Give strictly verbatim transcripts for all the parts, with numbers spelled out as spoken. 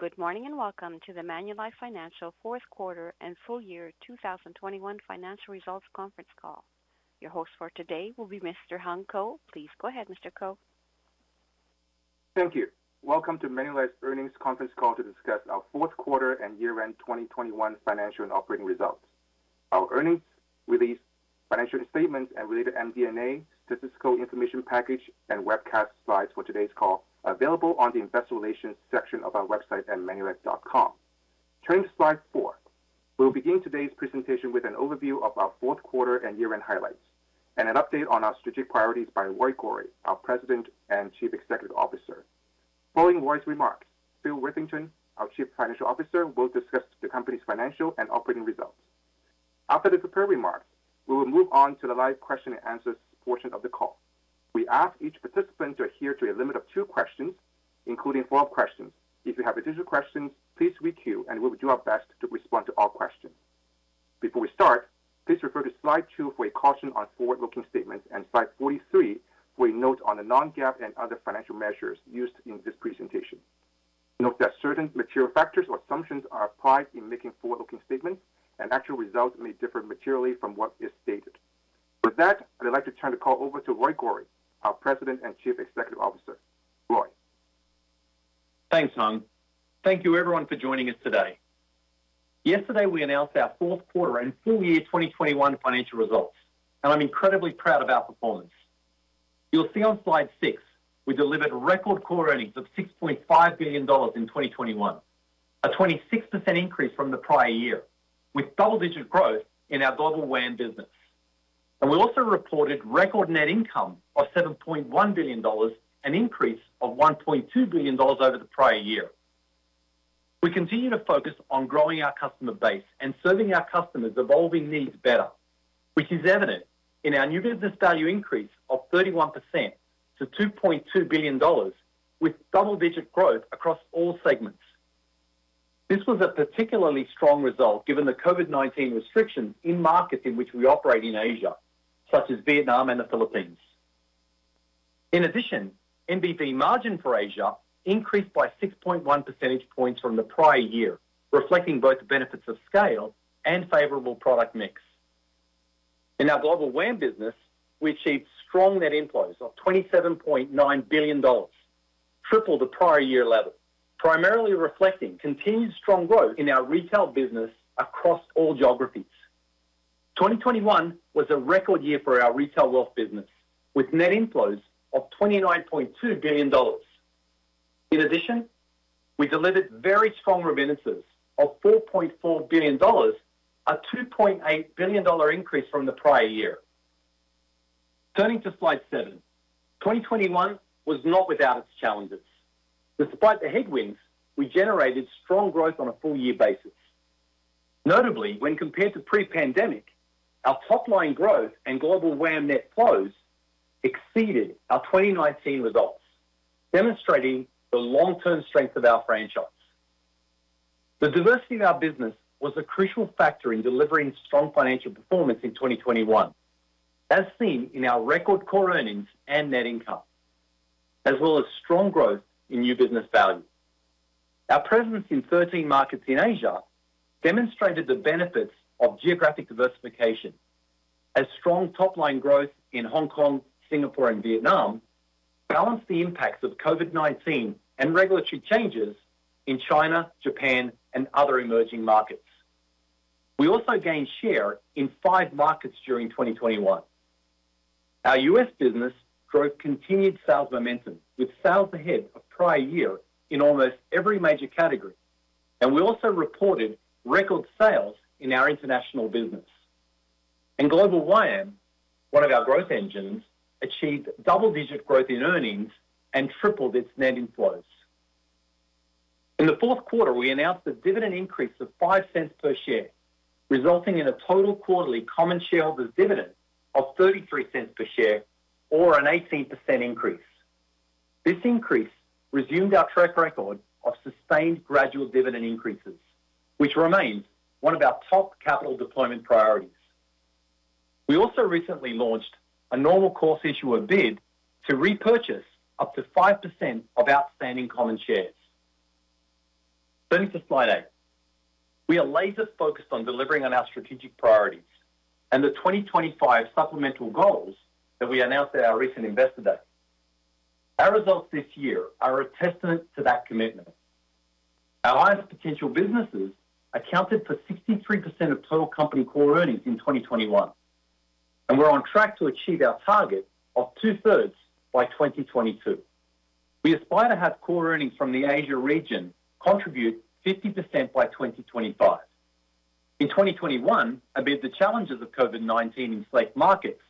Good morning and welcome to the Manulife Financial fourth quarter and full year two thousand twenty-one financial results conference call. Your host for today will be Mister Hung Ko. Please go ahead, Mister Ko. Thank you. Welcome to Manulife's earnings conference call to discuss our fourth quarter and year-end twenty twenty-one financial and operating results. Our earnings release, financial statements and related M D and A, statistical information package, and webcast slides for today's call available on the Investor Relations section of our website at manulife dot com. Turning to slide four, we'll begin today's presentation with an overview of our fourth quarter and year-end highlights, and an update on our strategic priorities by Roy Gori, our President and Chief Executive Officer. Following Roy's remarks, Phil Worthington, our Chief Financial Officer, will discuss the company's financial and operating results. After the prepared remarks, we will move on to the live question and answer portion of the call. We ask each participant to adhere to a limit of two questions, including follow-up questions. If you have additional questions, please re-queue, and we will do our best to respond to all questions. Before we start, please refer to slide two for a caution on forward-looking statements and slide forty-three for a note on the non-GAAP and other financial measures used in this presentation. Note that certain material factors or assumptions are applied in making forward-looking statements, and actual results may differ materially from what is stated. With that, I'd like to turn the call over to Roy Gori, our President and Chief Executive Officer. Roy. Thanks, Hung. Thank you, everyone, for joining us today. Yesterday, we announced our fourth quarter and full year twenty twenty-one financial results, and I'm incredibly proud of our performance. You'll see on slide six, we delivered record core earnings of six point five billion dollars in twenty twenty-one, a twenty-six percent increase from the prior year, with double-digit growth in our global W A M business. And we also reported record net income of seven point one billion dollars, an increase of one point two billion dollars over the prior year. We continue to focus on growing our customer base and serving our customers' evolving needs better, which is evident in our new business value increase of thirty-one percent to two point two billion dollars, with double-digit growth across all segments. This was a particularly strong result given the COVID nineteen restrictions in markets in which we operate in Asia, such as Vietnam and the Philippines. In addition, N B V margin for Asia increased by six point one percentage points from the prior year, reflecting both the benefits of scale and favourable product mix. In our global W A M business, we achieved strong net inflows of twenty-seven point nine billion dollars, triple the prior year level, primarily reflecting continued strong growth in our retail business across all geographies. twenty twenty-one was a record year for our retail wealth business, with net inflows of twenty-nine point two billion dollars. In addition, we delivered very strong remittances of four point four billion dollars, a two point eight billion dollars increase from the prior year. Turning to slide seven, twenty twenty-one was not without its challenges. Despite the headwinds, we generated strong growth on a full-year basis. Notably, when compared to pre-pandemic, our top-line growth and global W A M net flows exceeded our twenty nineteen results, demonstrating the long-term strength of our franchise. The diversity of our business was a crucial factor in delivering strong financial performance in twenty twenty-one, as seen in our record core earnings and net income, as well as strong growth in new business value. Our presence in thirteen markets in Asia demonstrated the benefits of geographic diversification, as strong top-line growth in Hong Kong, Singapore and Vietnam balanced the impacts of COVID nineteen and regulatory changes in China, Japan and other emerging markets. We also gained share in five markets during twenty twenty-one. Our U S business drove continued sales momentum, with sales ahead of prior year in almost every major category. And we also reported record sales in our international business. And Global W A M, one of our growth engines, achieved double-digit growth in earnings and tripled its net inflows. In the fourth quarter, we announced a dividend increase of five cents per share, resulting in a total quarterly common shareholders' dividend of thirty-three cents per share, or an eighteen percent increase. This increase resumed our track record of sustained gradual dividend increases, which remains one of our top capital deployment priorities. We also recently launched a normal course issuer bid to repurchase up to five percent of outstanding common shares. Turning to slide eight, we are laser-focused on delivering on our strategic priorities and the twenty twenty-five supplemental goals that we announced at our recent Investor Day. Our results this year are a testament to that commitment. Our highest potential businesses accounted for sixty-three percent of total company core earnings in twenty twenty-one, and we're on track to achieve our target of two-thirds by twenty twenty-two. We aspire to have core earnings from the Asia region contribute fifty percent by twenty twenty-five. In twenty twenty-one, amid the challenges of COVID nineteen in select markets,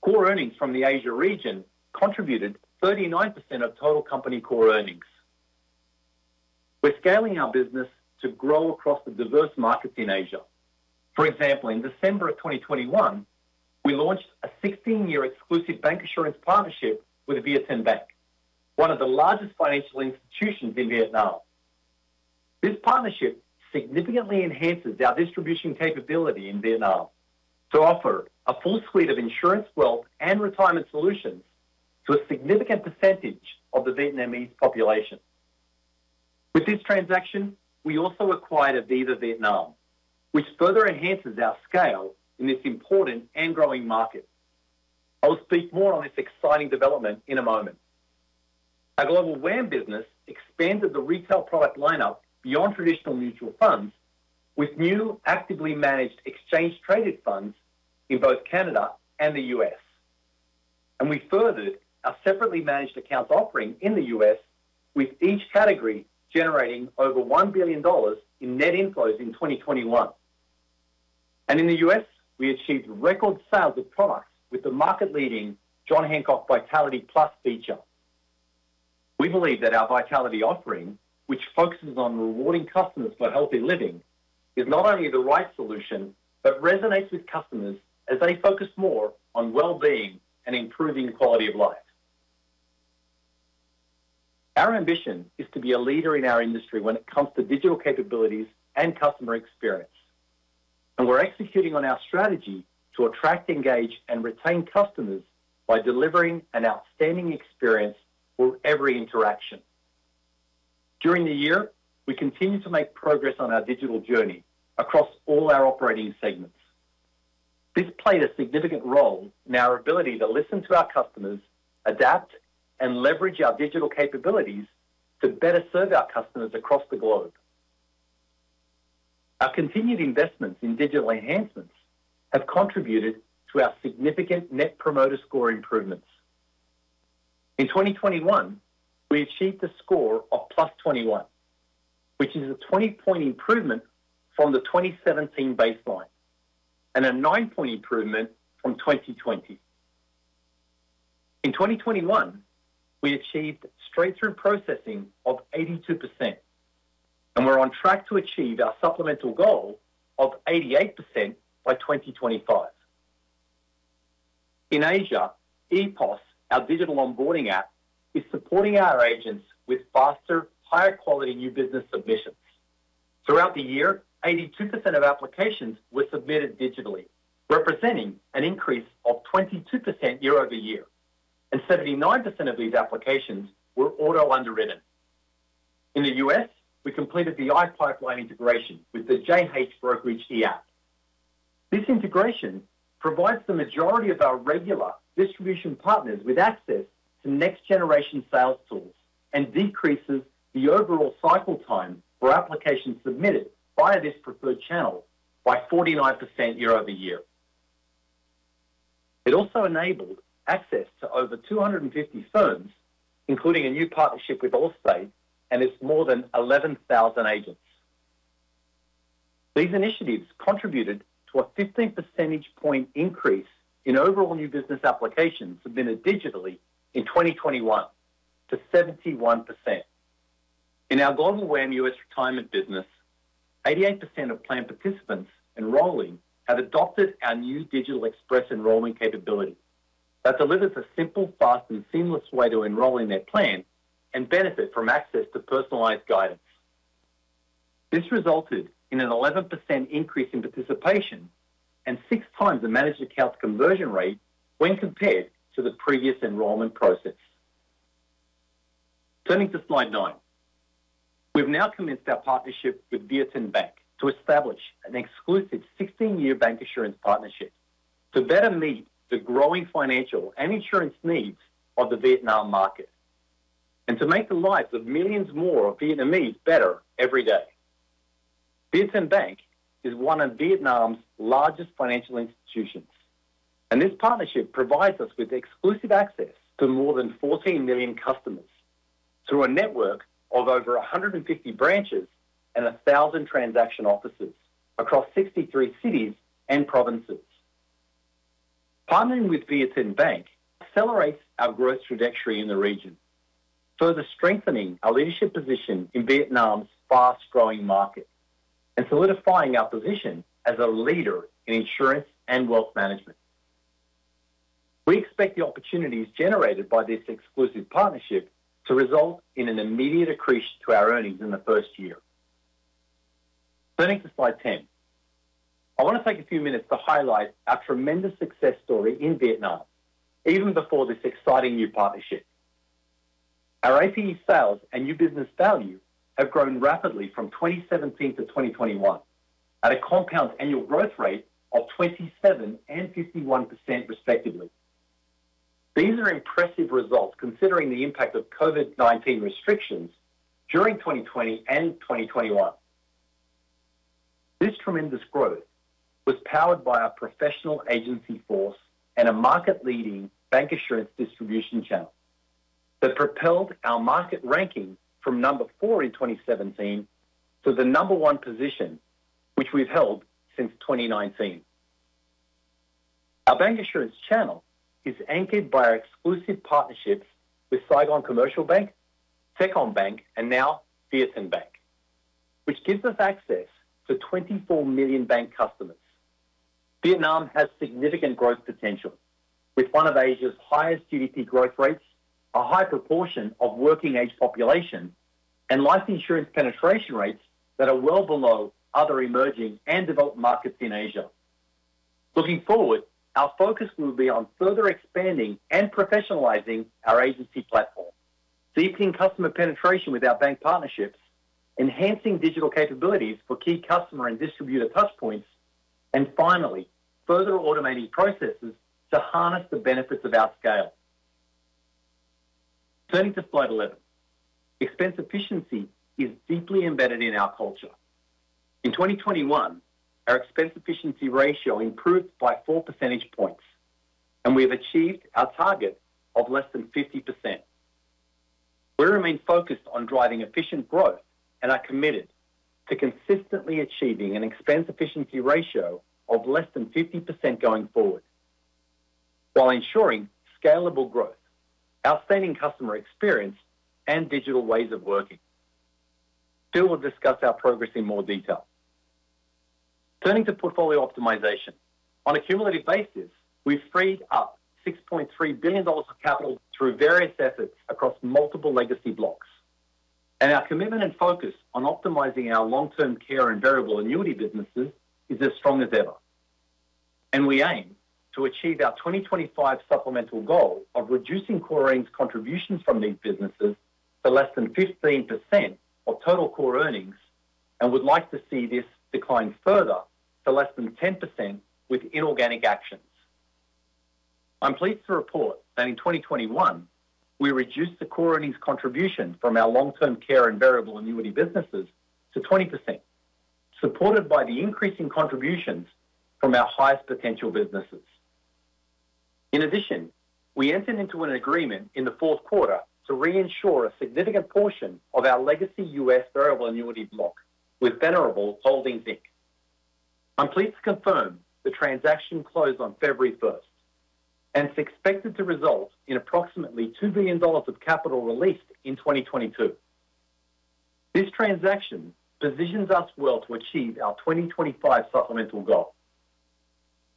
core earnings from the Asia region contributed thirty-nine percent of total company core earnings. We're scaling our business to grow across the diverse markets in Asia. For example, in December of twenty twenty-one, we launched a sixteen-year exclusive bancassurance partnership with VietinBank, one of the largest financial institutions in Vietnam. This partnership significantly enhances our distribution capability in Vietnam to offer a full suite of insurance, wealth, and retirement solutions to a significant percentage of the Vietnamese population. With this transaction, we also acquired Aviva Vietnam, which further enhances our scale in this important and growing market. I will speak more on this exciting development in a moment. Our global W A M business expanded the retail product lineup beyond traditional mutual funds with new actively managed exchange-traded funds in both Canada and the U S. And we furthered our separately managed accounts offering in the U S with each category generating over one billion dollars in net inflows in twenty twenty-one. And in the U S, we achieved record sales of products with the market-leading John Hancock Vitality Plus feature. We believe that our Vitality offering, which focuses on rewarding customers for healthy living, is not only the right solution, but resonates with customers as they focus more on well-being and improving quality of life. Our ambition is to be a leader in our industry when it comes to digital capabilities and customer experience. And we're executing on our strategy to attract, engage, and retain customers by delivering an outstanding experience for every interaction. During the year, we continue to make progress on our digital journey across all our operating segments. This played a significant role in our ability to listen to our customers, adapt, and leverage our digital capabilities to better serve our customers across the globe. Our continued investments in digital enhancements have contributed to our significant net promoter score improvements. In twenty twenty-one, we achieved a score of plus twenty-one, which is a twenty-point improvement from the twenty seventeen baseline and a nine-point improvement from twenty twenty. In twenty twenty-one, we achieved straight-through processing of eighty-two percent, and we're on track to achieve our supplemental goal of eighty-eight percent by twenty twenty-five. In Asia, E P O S, our digital onboarding app, is supporting our agents with faster, higher-quality new business submissions. Throughout the year, eighty-two percent of applications were submitted digitally, representing an increase of twenty-two percent year over year, and seventy-nine percent of these applications were auto-underwritten. In the U S, we completed the iPipeline integration with the J H Brokerage e-app. This integration provides the majority of our regular distribution partners with access to next-generation sales tools and decreases the overall cycle time for applications submitted via this preferred channel by forty-nine percent year over year. It also enabled access to over two hundred fifty firms, including a new partnership with Allstate and its more than eleven thousand agents. These initiatives contributed to a fifteen percentage point increase in overall new business applications submitted digitally in twenty twenty-one to seventy-one percent. In our global W A M U S retirement business, eighty-eight percent of plan participants enrolling have adopted our new digital express enrolment capability that delivers a simple, fast and seamless way to enrol in their plan and benefit from access to personalised guidance. This resulted in an eleven percent increase in participation and six times the managed account conversion rate when compared to the previous enrolment process. Turning to slide nine, we've now commenced our partnership with VietinBank to establish an exclusive sixteen-year bancassurance partnership to better meet the growing financial and insurance needs of the Vietnam market and to make the lives of millions more of Vietnamese better every day. VietinBank is one of Vietnam's largest financial institutions, and this partnership provides us with exclusive access to more than fourteen million customers through a network of over one hundred fifty branches and one thousand transaction offices across sixty-three cities and provinces. Partnering with VietinBank accelerates our growth trajectory in the region, further strengthening our leadership position in Vietnam's fast-growing market and solidifying our position as a leader in insurance and wealth management. We expect the opportunities generated by this exclusive partnership to result in an immediate accretion to our earnings in the first year. Turning to slide ten, I want to take a few minutes to highlight our tremendous success story in Vietnam, even before this exciting new partnership. Our A P E sales and new business value have grown rapidly from twenty seventeen to twenty twenty-one at a compound annual growth rate of twenty-seven and fifty-one percent respectively. These are impressive results considering the impact of COVID nineteen restrictions during twenty twenty and twenty twenty-one. This tremendous growth was powered by our professional agency force and a market-leading bancassurance distribution channel that propelled our market ranking from number four in twenty seventeen to the number one position, which we've held since twenty nineteen. Our bancassurance channel is anchored by our exclusive partnerships with Saigon Commercial Bank, Techcombank, and now VietinBank, which gives us access to twenty-four million bank customers. Vietnam has significant growth potential, with one of Asia's highest G D P growth rates, a high proportion of working-age population, and life insurance penetration rates that are well below other emerging and developed markets in Asia. Looking forward, our focus will be on further expanding and professionalizing our agency platform, deepening customer penetration with our bank partnerships, enhancing digital capabilities for key customer and distributor touchpoints, and finally, further automating processes to harness the benefits of our scale. Turning to slide eleven, expense efficiency is deeply embedded in our culture. In twenty twenty-one, our expense efficiency ratio improved by four percentage points, and we have achieved our target of less than fifty percent. We remain focused on driving efficient growth and are committed to consistently achieving an expense efficiency ratio of less than fifty percent going forward, while ensuring scalable growth, outstanding customer experience, and digital ways of working. Phil will discuss our progress in more detail. Turning to portfolio optimization, on a cumulative basis, we've freed up six point three billion dollars of capital through various efforts across multiple legacy blocks. And our commitment and focus on optimizing our long-term care and variable annuity businesses is as strong as ever. And we aim to achieve our twenty twenty-five supplemental goal of reducing core earnings contributions from these businesses to less than fifteen percent of total core earnings, and would like to see this decline further to less than ten percent with inorganic actions. I'm pleased to report that in twenty twenty-one, we reduced the core earnings contribution from our long-term care and variable annuity businesses to twenty percent, supported by the increasing contributions from our highest potential businesses. In addition, we entered into an agreement in the fourth quarter to reinsure a significant portion of our legacy U S variable annuity block with Venerable Holdings, Incorporated. I'm pleased to confirm the transaction closed on February first and is expected to result in approximately two billion dollars of capital released in twenty twenty-two. This transaction positions us well to achieve our twenty twenty-five supplemental goal.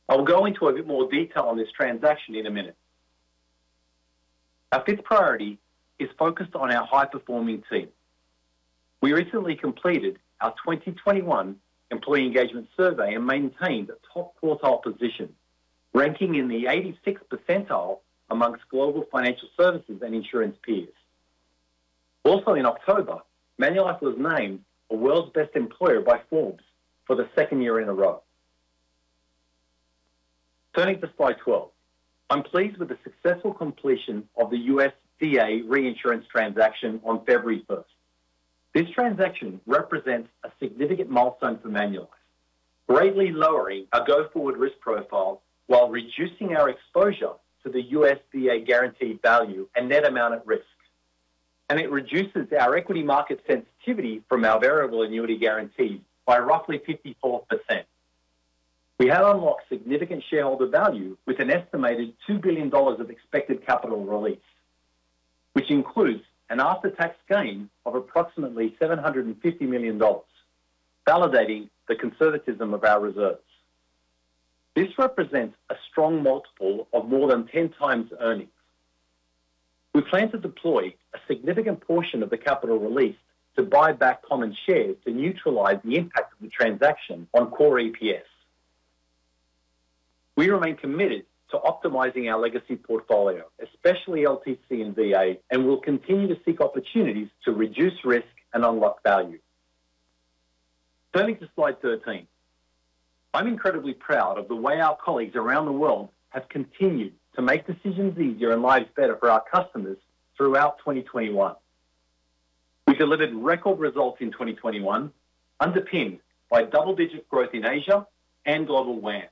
I will go into a bit more detail on this transaction in a minute. Our fifth priority is focused on our high-performing team. We recently completed our twenty twenty-one employee engagement survey and maintained a top quartile position, ranking in the eighty-sixth percentile amongst global financial services and insurance peers. Also in October, Manulife was named a world's best employer by Forbes for the second year in a row. Turning to slide twelve, I'm pleased with the successful completion of the U S D A reinsurance transaction on February first. This transaction represents a significant milestone for Manulife, greatly lowering our go-forward risk profile while reducing our exposure to the U S D A guaranteed value and net amount at risk. And it reduces our equity market sensitivity from our variable annuity guarantees by roughly fifty-four percent. We have unlocked significant shareholder value with an estimated two billion dollars of expected capital release, which includes an after-tax gain of approximately seven hundred fifty million dollars, validating the conservatism of our reserves. This represents a strong multiple of more than ten times earnings. We plan to deploy a significant portion of the capital released to buy back common shares to neutralise the impact of the transaction on core E P S. We remain committed to optimising our legacy portfolio, especially L T C and V A, and will continue to seek opportunities to reduce risk and unlock value. Turning to slide thirteen, I'm incredibly proud of the way our colleagues around the world have continued to make decisions easier and lives better for our customers throughout twenty twenty-one. We delivered record results in twenty twenty-one, underpinned by double-digit growth in Asia and global W A M.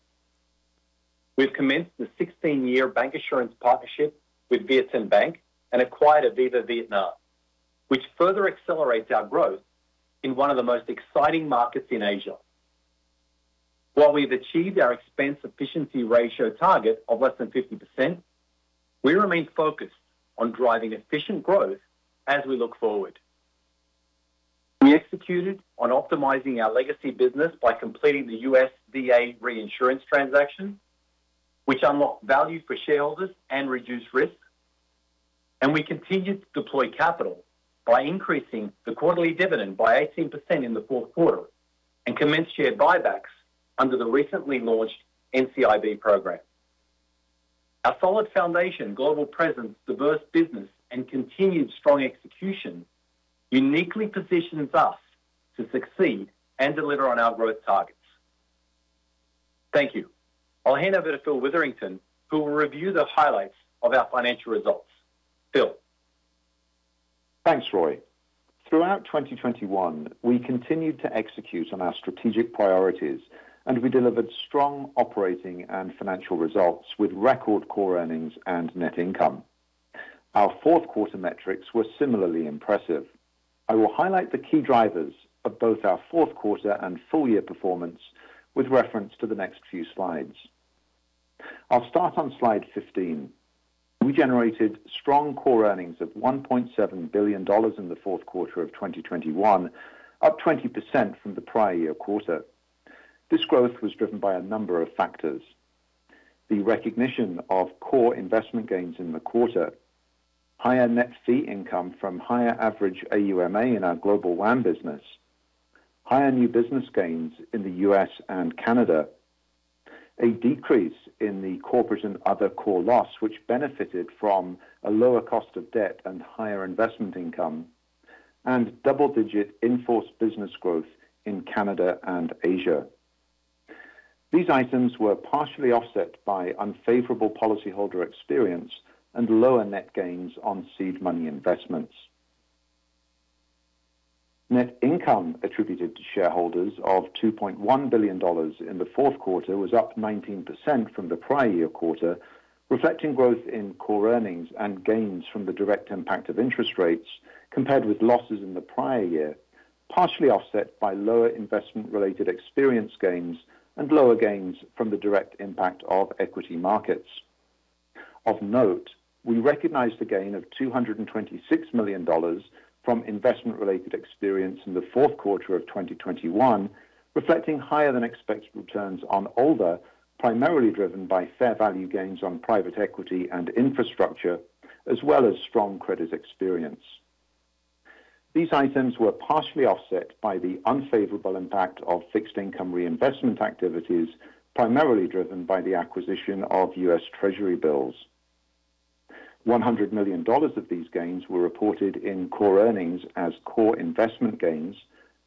We've commenced the sixteen-year bancassurance partnership with VietinBank and acquired Aviva Vietnam, which further accelerates our growth in one of the most exciting markets in Asia. While we've achieved our expense efficiency ratio target of less than fifty percent, we remain focused on driving efficient growth as we look forward. We executed on optimizing our legacy business by completing the U S D A reinsurance transaction, which unlocked value for shareholders and reduced risk. And we continued to deploy capital by increasing the quarterly dividend by eighteen percent in the fourth quarter and commenced share buybacks under the recently launched N C I B program. Our solid foundation, global presence, diverse business, and continued strong execution uniquely positions us to succeed and deliver on our growth targets. Thank you. I'll hand over to Phil Worthington, who will review the highlights of our financial results. Phil. Thanks, Roy. Throughout twenty twenty-one, we continued to execute on our strategic priorities, and we delivered strong operating and financial results with record core earnings and net income. Our fourth quarter metrics were similarly impressive. I will highlight the key drivers of both our fourth quarter and full year performance with reference to the next few slides. I'll start on slide fifteen. We generated strong core earnings of one point seven billion dollars in the fourth quarter of twenty twenty-one, up twenty percent from the prior year quarter. This growth was driven by a number of factors. The recognition of core investment gains in the quarter, higher net fee income from higher average A U M A in our global W A M business, higher new business gains in the U S and Canada, a decrease in the corporate and other core loss, which benefited from a lower cost of debt and higher investment income, and double-digit in-force business growth in Canada and Asia. These items were partially offset by unfavorable policyholder experience and lower net gains on seed money investments. Net income attributed to shareholders of two point one billion dollars in the fourth quarter was up nineteen percent from the prior year quarter, reflecting growth in core earnings and gains from the direct impact of interest rates compared with losses in the prior year, partially offset by lower investment-related experience gains and lower gains from the direct impact of equity markets. Of note, we recognized a gain of two hundred twenty-six million dollars from investment-related experience in the fourth quarter of twenty twenty-one, reflecting higher-than-expected returns on older, primarily driven by fair value gains on private equity and infrastructure, as well as strong credit experience. These items were partially offset by the unfavorable impact of fixed income reinvestment activities, primarily driven by the acquisition of U S Treasury bills. one hundred million dollars of these gains were reported in core earnings as core investment gains,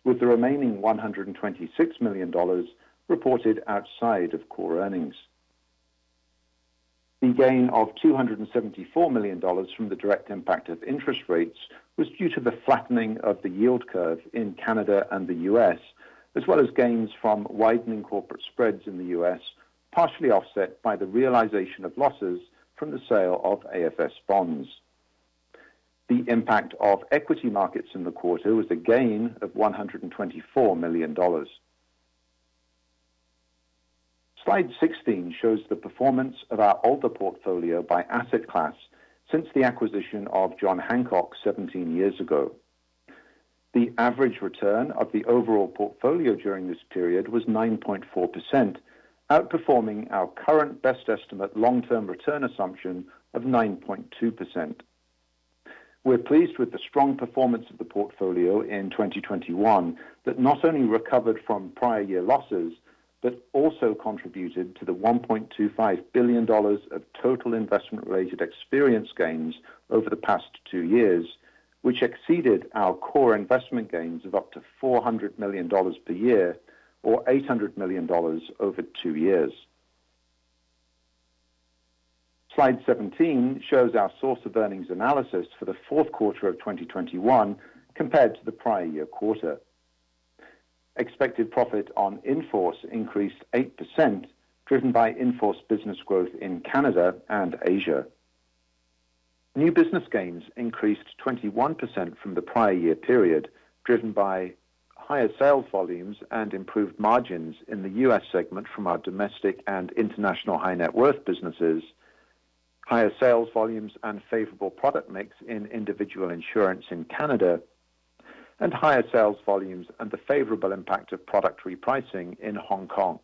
with the remaining one hundred twenty-six million dollars reported outside of core earnings. The gain of two hundred seventy-four million dollars from the direct impact of interest rates was due to the flattening of the yield curve in Canada and the U S, as well as gains from widening corporate spreads in the U S, partially offset by the realization of losses from the sale of A F S bonds. The impact of equity markets in the quarter was a gain of one hundred twenty-four million dollars. Slide sixteen shows the performance of our older portfolio by asset class since the acquisition of John Hancock seventeen years ago. The average return of the overall portfolio during this period was nine point four percent, outperforming our current best estimate long-term return assumption of nine point two percent. We're pleased with the strong performance of the portfolio in twenty twenty-one that not only recovered from prior year losses, but also contributed to the one point two five billion dollars of total investment-related experience gains over the past two years, which exceeded our core investment gains of up to four hundred million dollars per year, or eight hundred million dollars over two years. Slide seventeen shows our source of earnings analysis for the fourth quarter of twenty twenty-one compared to the prior year quarter. Expected profit on in-force increased eight percent, driven by in-force business growth in Canada and Asia. New business gains increased twenty-one percent from the prior year period, driven by higher sales volumes and improved margins in the U S segment from our domestic and international high net worth businesses, higher sales volumes and favorable product mix in individual insurance in Canada, and higher sales volumes and the favorable impact of product repricing in Hong Kong.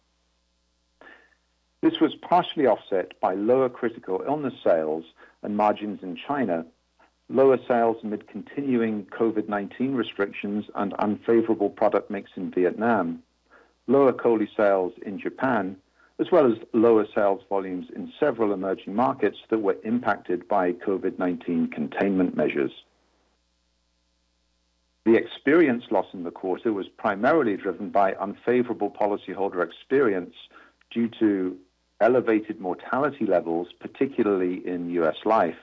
This was partially offset by lower critical illness sales and margins in China, lower sales amid continuing COVID nineteen restrictions and unfavorable product mix in Vietnam, lower Kohli sales in Japan, as well as lower sales volumes in several emerging markets that were impacted by COVID nineteen containment measures. The experience loss in the quarter was primarily driven by unfavorable policyholder experience due to elevated mortality levels, particularly in U S life,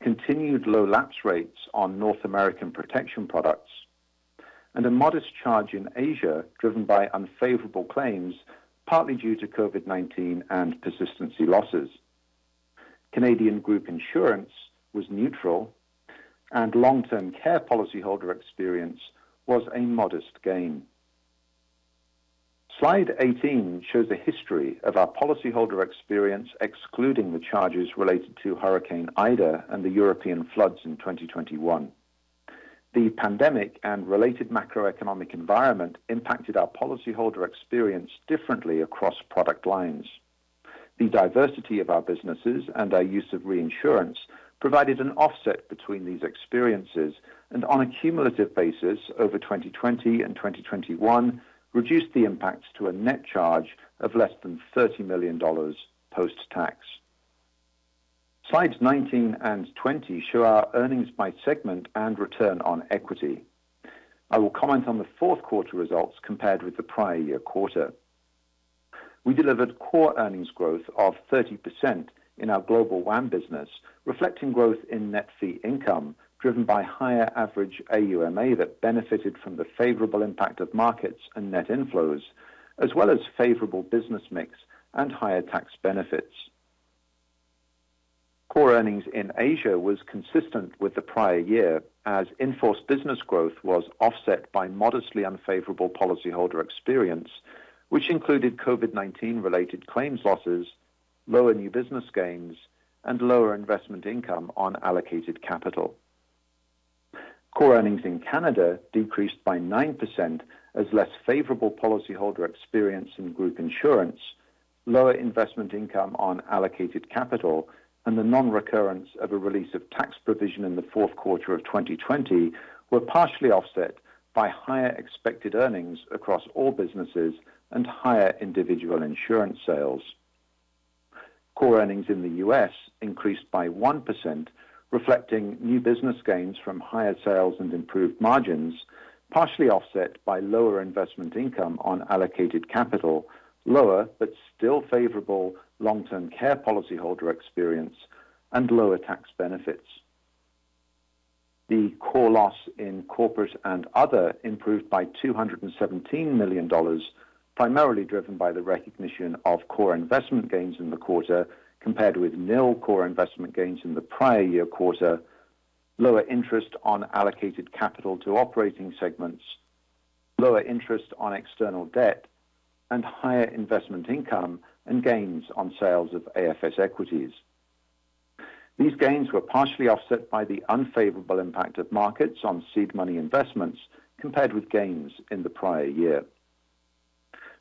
continued low lapse rates on North American protection products, and a modest charge in Asia driven by unfavorable claims, partly due to COVID nineteen and persistency losses. Canadian group insurance was neutral, and long-term care policyholder experience was a modest gain. Slide eighteen shows a history of our policyholder experience excluding the charges related to Hurricane Ida and the European floods in twenty twenty-one. The pandemic and related macroeconomic environment impacted our policyholder experience differently across product lines. The diversity of our businesses and our use of reinsurance provided an offset between these experiences, and on a cumulative basis over twenty twenty and twenty twenty-one, reduced the impacts to a net charge of less than thirty million dollars post-tax. Slides nineteen and twenty show our earnings by segment and return on equity. I will comment on the fourth quarter results compared with the prior year quarter. We delivered core earnings growth of thirty percent in our global W A M business, reflecting growth in net fee income, driven by higher average A U M A that benefited from the favorable impact of markets and net inflows, as well as favorable business mix and higher tax benefits. Core earnings in Asia was consistent with the prior year, as in-force business growth was offset by modestly unfavorable policyholder experience, which included COVID nineteen related claims losses, lower new business gains, and lower investment income on allocated capital. Core earnings in Canada decreased by nine percent as less favorable policyholder experience in group insurance, lower investment income on allocated capital, and the non-recurrence of a release of tax provision in the fourth quarter of twenty twenty were partially offset by higher expected earnings across all businesses and higher individual insurance sales. Core earnings in the U S increased by one percent, reflecting new business gains from higher sales and improved margins, partially offset by lower investment income on allocated capital, lower but still favorable long-term care policyholder experience, and lower tax benefits. The core loss in corporate and other improved by two hundred seventeen million dollars, primarily driven by the recognition of core investment gains in the quarter, compared with nil core investment gains in the prior year quarter, lower interest on allocated capital to operating segments, lower interest on external debt, and higher investment income and gains on sales of A F S equities. These gains were partially offset by the unfavorable impact of markets on seed money investments compared with gains in the prior year.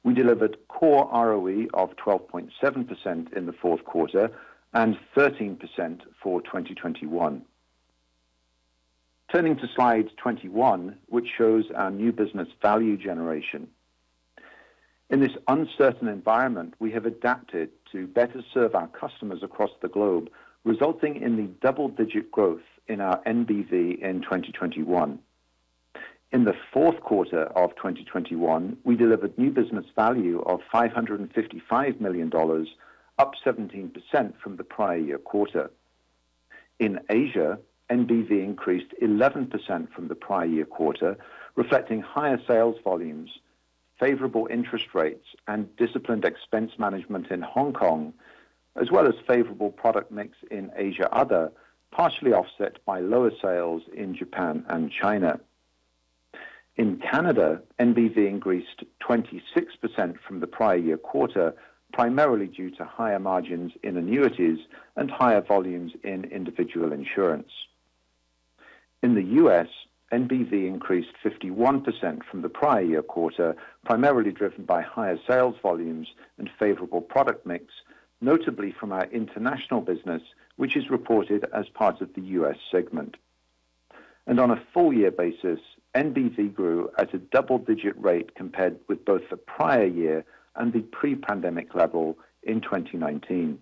We delivered core R O E of twelve point seven percent in the fourth quarter and thirteen percent for twenty twenty-one. Turning to slide twenty-one, which shows our new business value generation. In this uncertain environment, we have adapted to better serve our customers across the globe, resulting in the double-digit growth in our N B V in twenty twenty-one. In the fourth quarter of twenty twenty-one, we delivered new business value of five hundred fifty-five million dollars, up seventeen percent from the prior year quarter. In Asia, N B V increased eleven percent from the prior year quarter, reflecting higher sales volumes, favorable interest rates, and disciplined expense management in Hong Kong, as well as favorable product mix in Asia Other, partially offset by lower sales in Japan and China. In Canada, N B V increased twenty-six percent from the prior year quarter, primarily due to higher margins in annuities and higher volumes in individual insurance. In the U S, N B V increased fifty-one percent from the prior year quarter, primarily driven by higher sales volumes and favorable product mix, notably from our international business, which is reported as part of the U S segment. And on a full-year basis, N B V grew at a double-digit rate compared with both the prior year and the pre-pandemic level in twenty nineteen.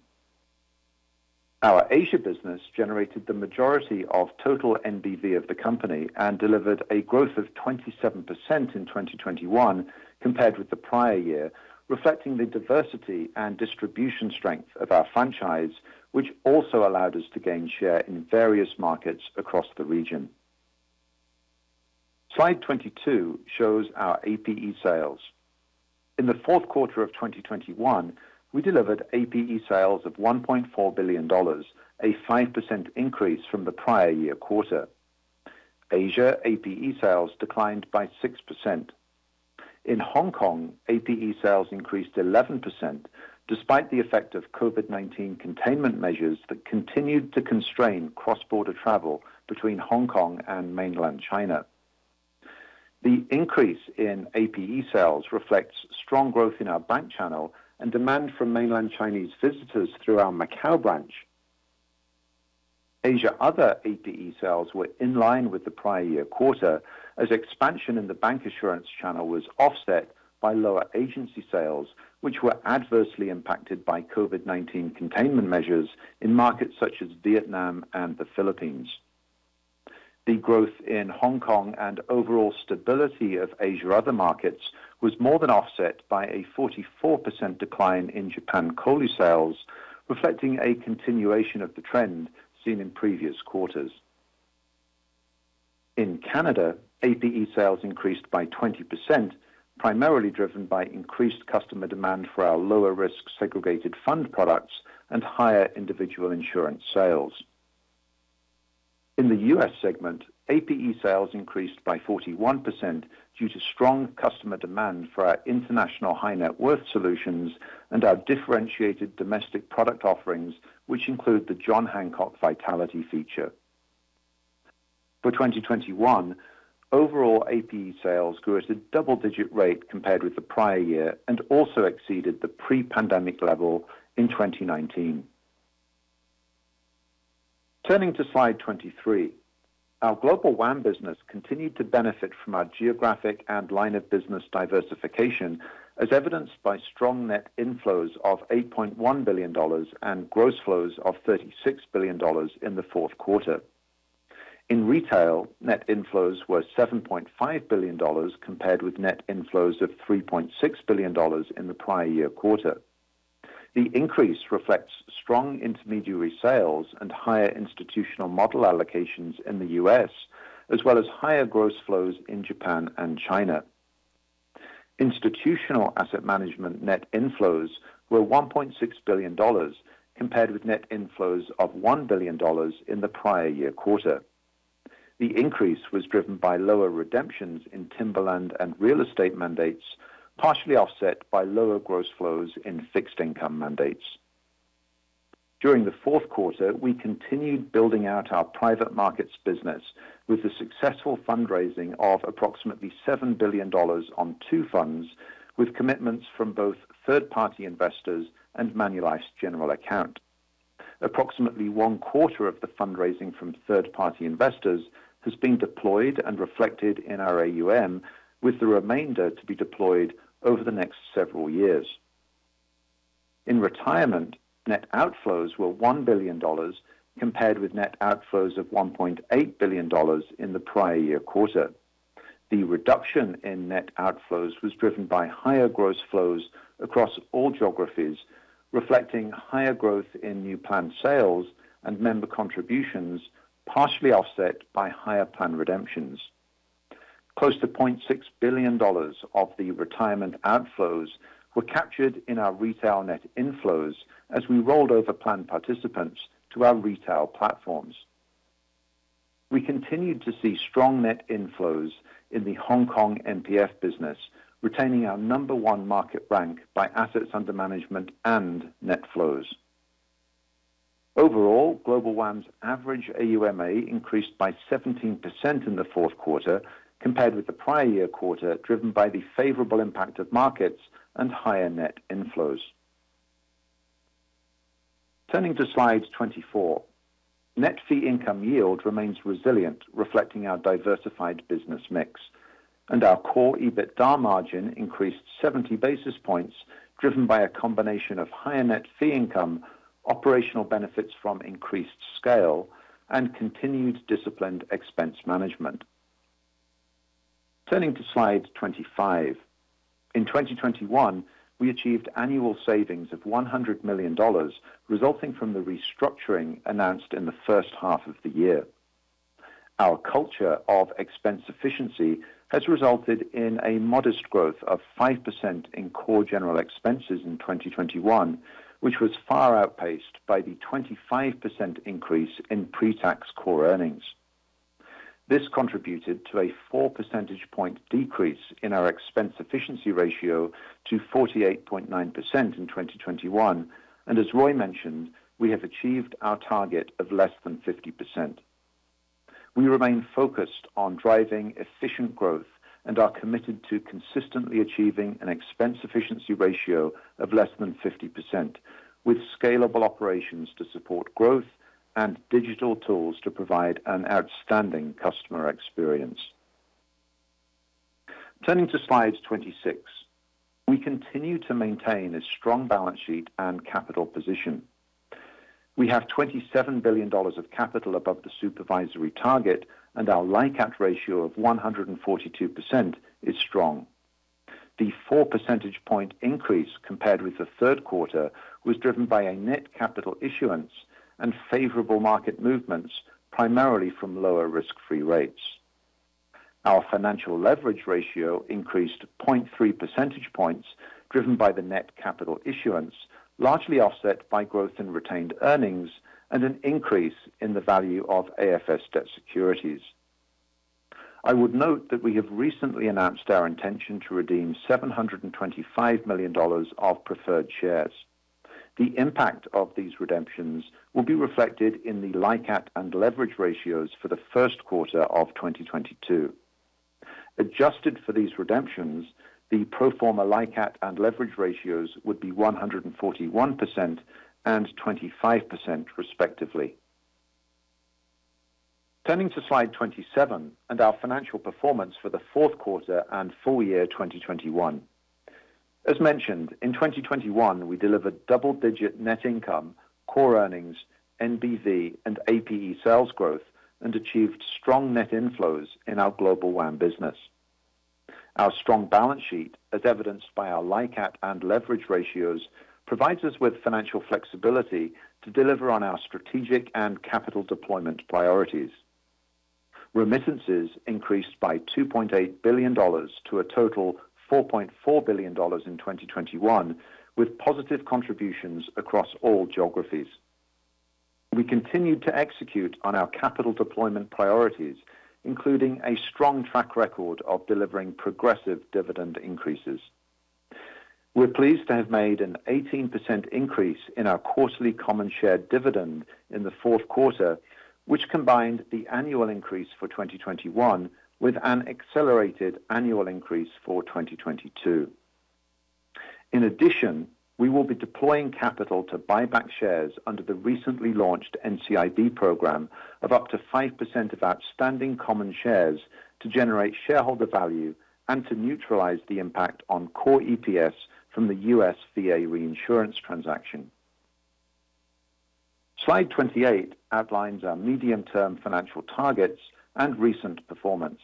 Our Asia business generated the majority of total N B V of the company and delivered a growth of twenty-seven percent in twenty twenty-one compared with the prior year, reflecting the diversity and distribution strength of our franchise, which also allowed us to gain share in various markets across the region. Slide twenty-two shows our A P E sales. In the fourth quarter of twenty twenty-one, we delivered A P E sales of one point four billion dollars, a five percent increase from the prior year quarter. Asia A P E sales declined by six percent. In Hong Kong, A P E sales increased eleven percent, despite the effect of COVID nineteen containment measures that continued to constrain cross-border travel between Hong Kong and mainland China. The increase in A P E sales reflects strong growth in our bank channel and demand from mainland Chinese visitors through our Macau branch. Asia Other A P E sales were in line with the prior year quarter, as expansion in the bancassurance channel was offset by lower agency sales, which were adversely impacted by COVID nineteen containment measures in markets such as Vietnam and the Philippines. The growth in Hong Kong and overall stability of Asia Other markets was more than offset by a forty-four percent decline in Japan Kohli sales, reflecting a continuation of the trend seen in previous quarters. In Canada, A P E sales increased by twenty percent, primarily driven by increased customer demand for our lower-risk segregated fund products and higher individual insurance sales. In the U S segment, A P E sales increased by forty-one percent due to strong customer demand for our international high net worth solutions and our differentiated domestic product offerings, which include the John Hancock Vitality feature. For twenty twenty-one, overall A P E sales grew at a double-digit rate compared with the prior year and also exceeded the pre-pandemic level in twenty nineteen. Turning to slide twenty-three, our global W A M business continued to benefit from our geographic and line of business diversification, as evidenced by strong net inflows of eight point one billion dollars and gross flows of thirty-six billion dollars in the fourth quarter. In retail, net inflows were seven point five billion dollars compared with net inflows of three point six billion dollars in the prior year quarter. The increase reflects strong intermediary sales and higher institutional model allocations in the U S, as well as higher gross flows in Japan and China. Institutional asset management net inflows were one point six billion dollars compared with net inflows of one billion dollars in the prior year quarter. The increase was driven by lower redemptions in timberland and real estate mandates, partially offset by lower gross flows in fixed income mandates. During the fourth quarter, we continued building out our private markets business with the successful fundraising of approximately seven billion dollars on two funds, with commitments from both third-party investors and Manulife's general account. Approximately one quarter of the fundraising from third-party investors has been deployed and reflected in our A U M, with the remainder to be deployed over the next several years. In retirement, net outflows were one billion dollars compared with net outflows of one point eight billion dollars in the prior year quarter. The reduction in net outflows was driven by higher gross flows across all geographies, reflecting higher growth in new plan sales and member contributions, partially offset by higher plan redemptions. Close to zero point six billion dollars of the retirement outflows were captured in our retail net inflows as we rolled over plan participants to our retail platforms. We continued to see strong net inflows in the Hong Kong M P F business, retaining our number one market rank by assets under management and net flows. Overall, Global W A M's average A U M A increased by seventeen percent in the fourth quarter, compared with the prior year quarter, driven by the favorable impact of markets and higher net inflows. Turning to slide twenty-four, net fee income yield remains resilient, reflecting our diversified business mix, and our core EBITDA margin increased seventy basis points, driven by a combination of higher net fee income, operational benefits from increased scale, and continued disciplined expense management. Turning to slide twenty-five, in twenty twenty-one, we achieved annual savings of one hundred million dollars, resulting from the restructuring announced in the first half of the year. Our culture of expense efficiency has resulted in a modest growth of five percent in core general expenses in twenty twenty-one, which was far outpaced by the twenty-five percent increase in pre-tax core earnings. This contributed to a four percentage point decrease in our expense efficiency ratio to forty-eight point nine percent in twenty twenty-one, and as Roy mentioned, we have achieved our target of less than fifty percent. We remain focused on driving efficient growth and are committed to consistently achieving an expense efficiency ratio of less than fifty percent, with scalable operations to support growth and digital tools to provide an outstanding customer experience. Turning to slide twenty-six, we continue to maintain a strong balance sheet and capital position. We have twenty-seven billion dollars of capital above the supervisory target, and our LICAT ratio of one hundred forty-two percent is strong. The four percentage point increase compared with the third quarter was driven by a net capital issuance and favorable market movements, primarily from lower risk-free rates. Our financial leverage ratio increased zero point three percentage points, driven by the net capital issuance, largely offset by growth in retained earnings and an increase in the value of A F S debt securities. I would note that we have recently announced our intention to redeem seven hundred twenty-five million dollars of preferred shares. The impact of these redemptions will be reflected in the LICAT and leverage ratios for the first quarter of twenty twenty-two. Adjusted for these redemptions, the pro forma LICAT and leverage ratios would be one hundred forty-one percent and twenty-five percent respectively. Turning to slide twenty-seven and our financial performance for the fourth quarter and full year twenty twenty-one. As mentioned, in twenty twenty-one, we delivered double-digit net income, core earnings, N B V and A P E sales growth and achieved strong net inflows in our global W A M business. Our strong balance sheet, as evidenced by our LICAT and leverage ratios, provides us with financial flexibility to deliver on our strategic and capital deployment priorities. Remittances increased by two point eight billion dollars to a total four point four billion dollars in twenty twenty-one, with positive contributions across all geographies. We continued to execute on our capital deployment priorities, including a strong track record of delivering progressive dividend increases. We're pleased to have made an eighteen percent increase in our quarterly common share dividend in the fourth quarter, which combined the annual increase for twenty twenty-one with an accelerated annual increase for twenty twenty-two. In addition, we will be deploying capital to buy back shares under the recently launched N C I B program of up to five percent of outstanding common shares to generate shareholder value and to neutralize the impact on core E P S from the U S V A reinsurance transaction. Slide twenty-eight outlines our medium-term financial targets and recent performance.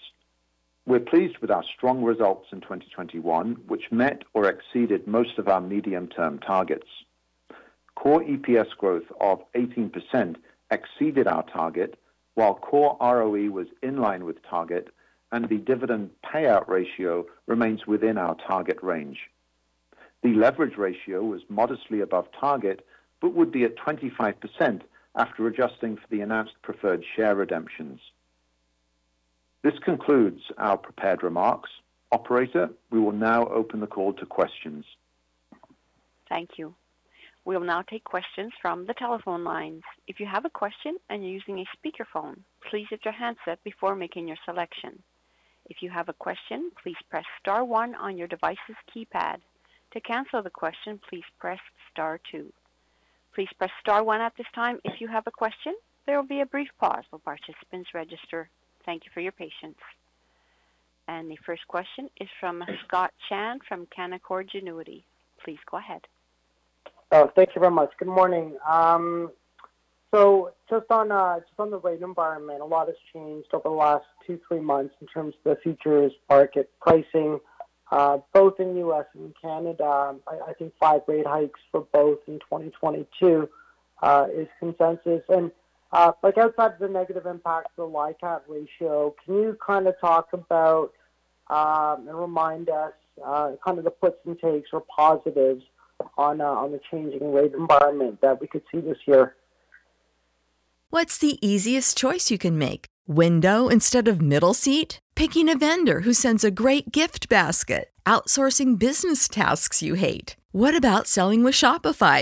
We're pleased with our strong results in twenty twenty-one, which met or exceeded most of our medium-term targets. Core E P S growth of eighteen percent exceeded our target, while core R O E was in line with target, and the dividend payout ratio remains within our target range. The leverage ratio was modestly above target, but would be at twenty-five percent after adjusting for the announced preferred share redemptions. This concludes our prepared remarks. Operator, we will now open the call to questions. Thank you. We will now take questions from the telephone lines. If you have a question and you're using a speakerphone, please hit your handset before making your selection. If you have a question, please press star one on your device's keypad. To cancel the question, please press star two. Please press star one at this time if you have a question. There will be a brief pause while participants register. Thank you for your patience. And the first question is from Scott Chan from Canaccord Genuity. Please go ahead. Oh, thank you very much. Good morning. Um, so just on uh, just on the rate environment, a lot has changed over the last two, three months in terms of the futures market pricing, uh, both in U S and Canada. I, I think five rate hikes for both in twenty twenty-two uh, is consensus. And Uh, like outside of the negative impact of the LICAT ratio, can you kind of talk about um, and remind us uh, kind of the puts and takes or positives on uh, on the changing rate environment that we could see this year? What's the easiest choice you can make? Window instead of middle seat? Picking a vendor who sends a great gift basket? Outsourcing business tasks you hate? What about selling with Shopify?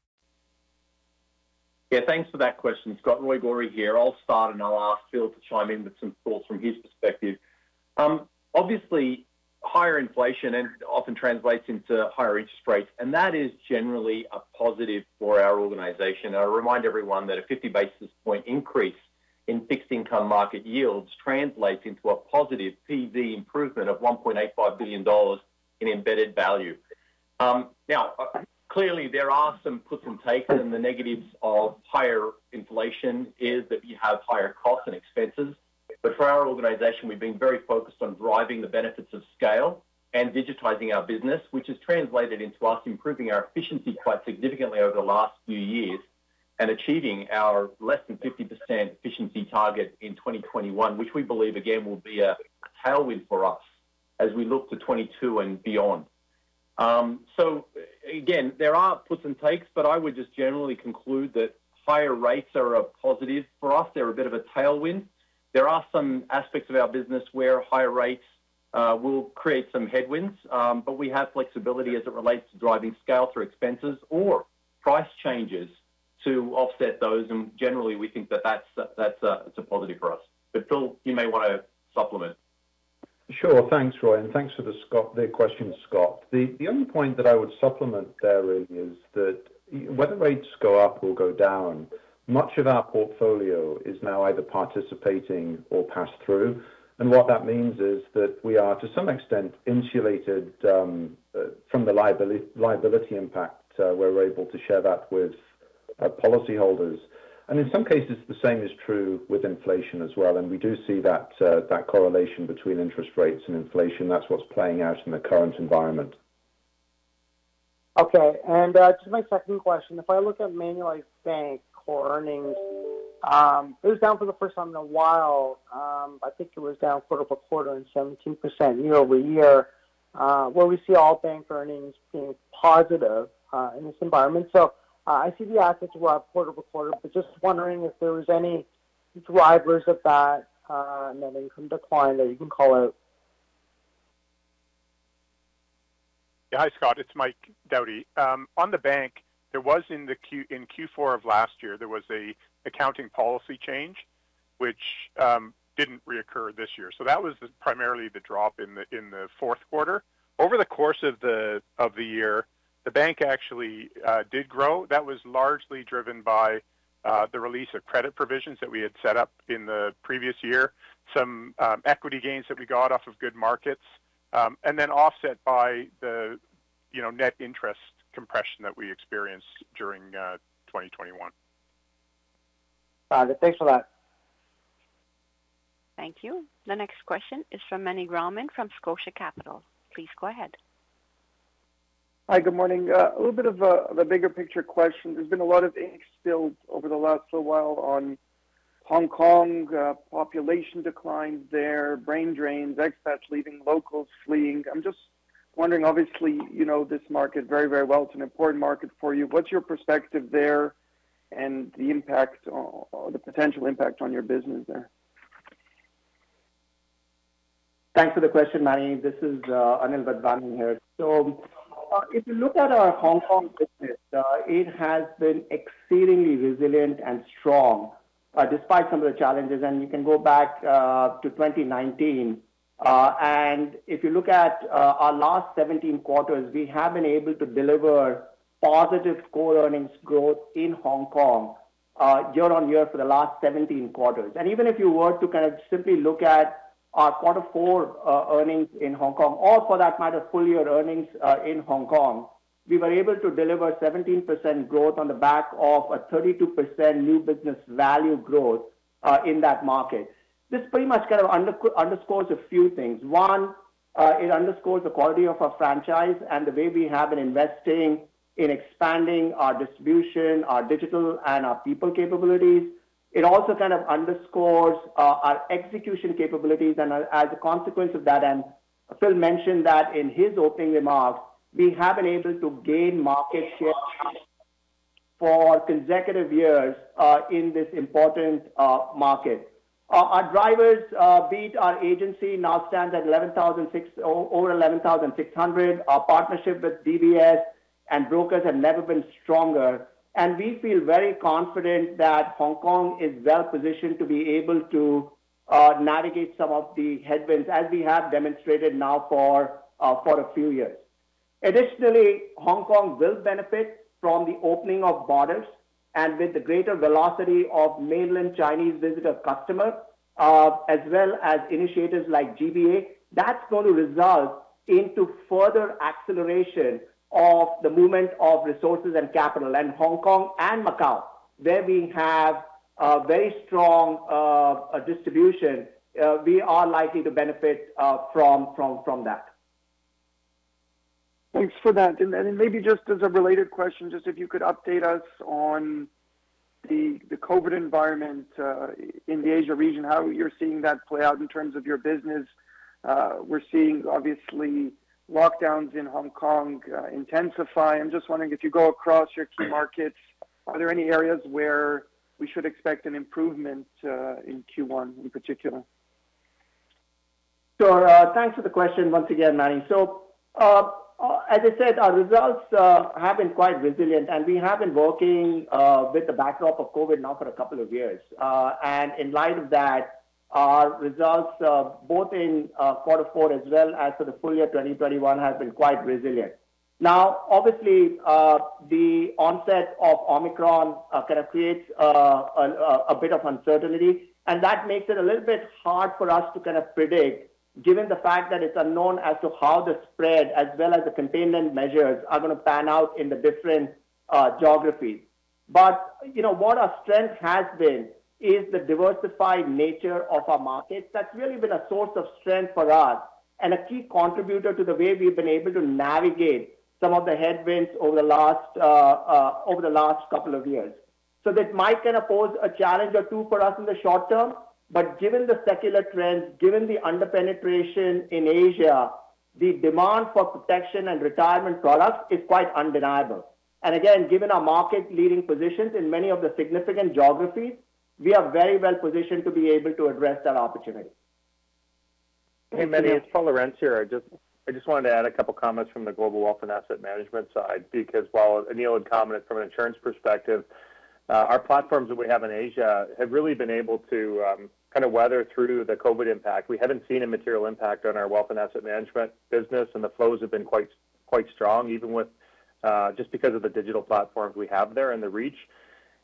Yeah, thanks for that question, Scott. Roy Gori here. I'll start and I'll ask Phil to chime in with some thoughts from his perspective. Um, obviously, higher inflation and often translates into higher interest rates, and that is generally a positive for our organisation. And I remind everyone that a fifty basis point increase in fixed income market yields translates into a positive P V improvement of one point eight five billion dollars in embedded value. Um, now, uh, clearly there are some puts and takes, and the negatives of higher inflation is that you have higher costs and expenses. But for our organisation, we've been very focused on driving the benefits of scale and digitising our business, which has translated into us improving our efficiency quite significantly over the last few years and achieving our less than fifty percent efficiency target in twenty twenty-one, which we believe, again, will be a tailwind for us as we look to twenty-two and beyond. Um, so, again, there are puts and takes, but I would just generally conclude that higher rates are a positive for us. They're a bit of a tailwind. There are some aspects of our business where higher rates uh, will create some headwinds, um, but we have flexibility as it relates to driving scale through expenses or price changes to offset those. And generally, we think that that's, that's a, it's a positive for us. But, Phil, you may want to supplement. Sure. Thanks, Roy, and thanks for the, Scott, the question, Scott. The, the only point that I would supplement there really is that whether rates go up or go down, much of our portfolio is now either participating or passed through. And what that means is that we are, to some extent, insulated um, uh, from the liability, liability impact uh, where we're able to share that with uh, policyholders. And in some cases, the same is true with inflation as well. And we do see that uh, that correlation between interest rates and inflation. That's what's playing out in the current environment. Okay. And uh, just my second question. If I look at Manulife Bank core earnings, um, it was down for the first time in a while. Um, I think it was down quarter over quarter and seventeen percent year over year, uh, where we see all bank earnings being positive uh, in this environment. So, Uh, I see the assets were up quarter over quarter, but just wondering if there was any drivers of that uh, net income decline that you can call out. Yeah, hi, Scott. It's Mike Doughty. Um, on the bank, there was in the Q, in Q four of last year, there was a accounting policy change, which um, didn't reoccur this year. So that was the, primarily the drop in the in the fourth quarter. Over the course of the of the year, the bank actually uh, did grow. That was largely driven by uh, the release of credit provisions that we had set up in the previous year, some um, equity gains that we got off of good markets, um, and then offset by the, you know, net interest compression that we experienced during uh, twenty twenty-one. Got it. Thanks for that. Thank you. The next question is from Manny Grauman from Scotia Capital. Please go ahead. Hi, good morning. Uh, a little bit of a, a bigger picture question. There's been a lot of ink spilled over the last little while on Hong Kong, uh, population declines there, brain drains, expats leaving, locals fleeing. I'm just wondering, obviously, you know this market very, very well. It's an important market for you. What's your perspective there and the impact, or the potential impact on your business there? Thanks for the question, Manny. This is uh, Anil Vadvani here. So, Uh, if you look at our Hong Kong business, uh, it has been exceedingly resilient and strong uh, despite some of the challenges. And you can go back uh, to twenty nineteen. Uh, and if you look at uh, our last seventeen quarters, we have been able to deliver positive core earnings growth in Hong Kong uh, year on year for the last seventeen quarters. And even if you were to kind of simply look at our quarter four uh, earnings in Hong Kong, or for that matter, full year earnings uh, in Hong Kong, we were able to deliver seventeen percent growth on the back of a thirty-two percent new business value growth uh, in that market. This pretty much kind of under, underscores a few things. One, uh, it underscores the quality of our franchise and the way we have been investing in expanding our distribution, our digital and our people capabilities. It also kind of underscores uh, our execution capabilities, and uh, as a consequence of that, and Phil mentioned that in his opening remarks, we have been able to gain market share for consecutive years uh, in this important uh, market. Uh, our drivers uh, beat our agency, now stands at over eleven thousand six hundred. Our partnership with D B S and brokers have never been stronger. And we feel very confident that Hong Kong is well positioned to be able to uh, navigate some of the headwinds, as we have demonstrated now for, uh, for a few years. Additionally, Hong Kong will benefit from the opening of borders, and with the greater velocity of mainland Chinese visitor customers, uh, as well as initiatives like G B A, that's going to result into further acceleration of the movement of resources and capital. And Hong Kong and Macau, where we have a very strong uh, distribution, uh, we are likely to benefit uh, from, from, from that. Thanks for that. And, and maybe just as a related question, just if you could update us on the, the COVID environment uh, in the Asia region, how you're seeing that play out in terms of your business. Uh, we're seeing, obviously, lockdowns in Hong Kong uh, intensify. I'm just wondering if you go across your key markets, are there any areas where we should expect an improvement uh, in Q one in particular? Sure. Uh, thanks for the question once again, Manny. So, uh, uh, as I said, our results uh, have been quite resilient, and we have been working uh, with the backdrop of COVID now for a couple of years. Uh, and in light of that, our results, uh, both in uh, quarter four as well as for the full year twenty twenty-one, have been quite resilient. Now, obviously, uh, the onset of Omicron uh, kind of creates uh, a, a bit of uncertainty, and that makes it a little bit hard for us to kind of predict, given the fact that it's unknown as to how the spread as well as the containment measures are going to pan out in the different uh, geographies. But, you know, what our strength has been is the diversified nature of our markets. That's really been a source of strength for us and a key contributor to the way we've been able to navigate some of the headwinds over the last uh, uh, over the last couple of years. So that might kind of pose a challenge or two for us in the short term, but given the secular trends, given the underpenetration in Asia, the demand for protection and retirement products is quite undeniable. And again, given our market leading positions in many of the significant geographies, we are very well positioned to be able to address that opportunity. Hey, Manny, it's Paul Lorenz here. I just, I just wanted to add a couple comments from the global wealth and asset management side, because while Anil had commented from an insurance perspective, uh, our platforms that we have in Asia have really been able to um, kind of weather through the COVID impact. We haven't seen a material impact on our wealth and asset management business, and the flows have been quite, quite strong, even with uh, just because of the digital platforms we have there and the reach.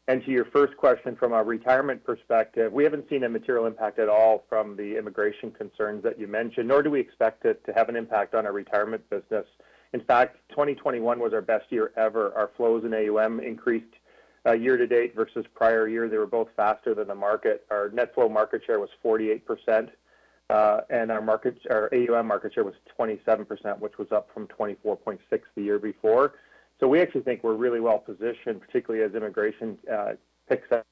And to your first question, from a retirement perspective, we haven't seen a material impact at all from the immigration concerns that you mentioned, nor do we expect it to have an impact on our retirement business. In fact, twenty twenty-one was our best year ever. Our flows in A U M increased uh, year to date versus prior year. They were both faster than the market. Our net flow market share was forty-eight percent, uh, and our, market, our A U M market share was twenty-seven percent, which was up from twenty-four point six the year before. So we actually think we're really well positioned, particularly as immigration uh, picks up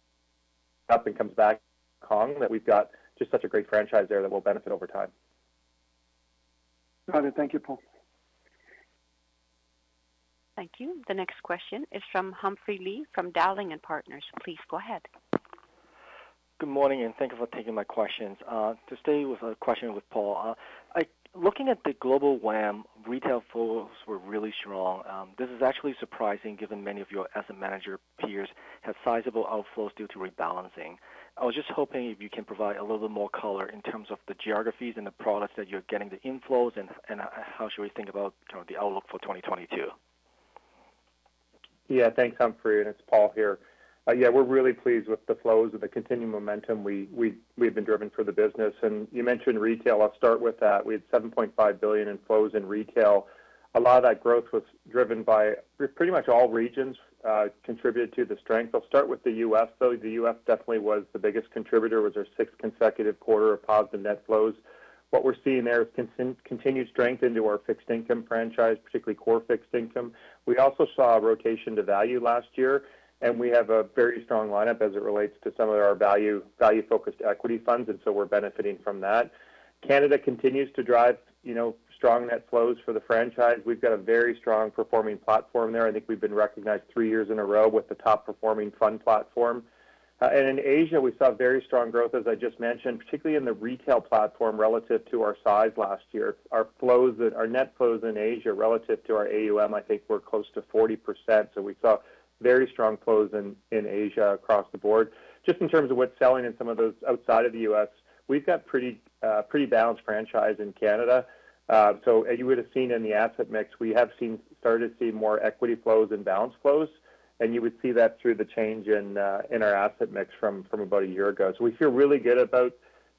and comes back to Hong Kong, that we've got just such a great franchise there that will benefit over time. Got it. Thank you, Paul. Thank you. The next question is from Humphrey Lee from Dowling and Partners. Please go ahead. Good morning, and thank you for taking my questions. Uh, to stay with a question with Paul, uh, I looking at the global W A M, retail flows were really strong. Um, this is actually surprising given many of your asset manager peers have sizable outflows due to rebalancing. I was just hoping if you can provide a little bit more color in terms of the geographies and the products that you're getting the inflows, and, and how should we think about you know, the outlook for twenty twenty-two? Yeah, thanks, Humphrey, and it's Paul here. Uh, yeah, we're really pleased with the flows and the continued momentum we, we, we've been driven for the business. And you mentioned retail. I'll start with that. We had seven point five billion dollars in flows in retail. A lot of that growth was driven by pretty much all regions uh, contributed to the strength. I'll start with the U S, though. The U S definitely was the biggest contributor, was our sixth consecutive quarter of positive net flows. What we're seeing there is con- continued strength into our fixed income franchise, particularly core fixed income. We also saw a rotation to value last year. And we have a very strong lineup as it relates to some of our value, value-focused equity funds, and so we're benefiting from that. Canada continues to drive, you know, strong net flows for the franchise. We've got a very strong performing platform there. I think we've been recognized three years in a row with the top-performing fund platform. Uh, and in Asia, we saw very strong growth, as I just mentioned, particularly in the retail platform relative to our size last year. Our flows, that, our net flows in Asia relative to our A U M, I think, were close to forty percent. So we saw very strong flows in, in Asia across the board. Just in terms of what's selling in some of those outside of the U S, we've got pretty uh, pretty balanced franchise in Canada. Uh, so as you would have seen in the asset mix, we have seen started to see more equity flows and balanced flows, and you would see that through the change in uh, in our asset mix from, from about a year ago. So we feel really good about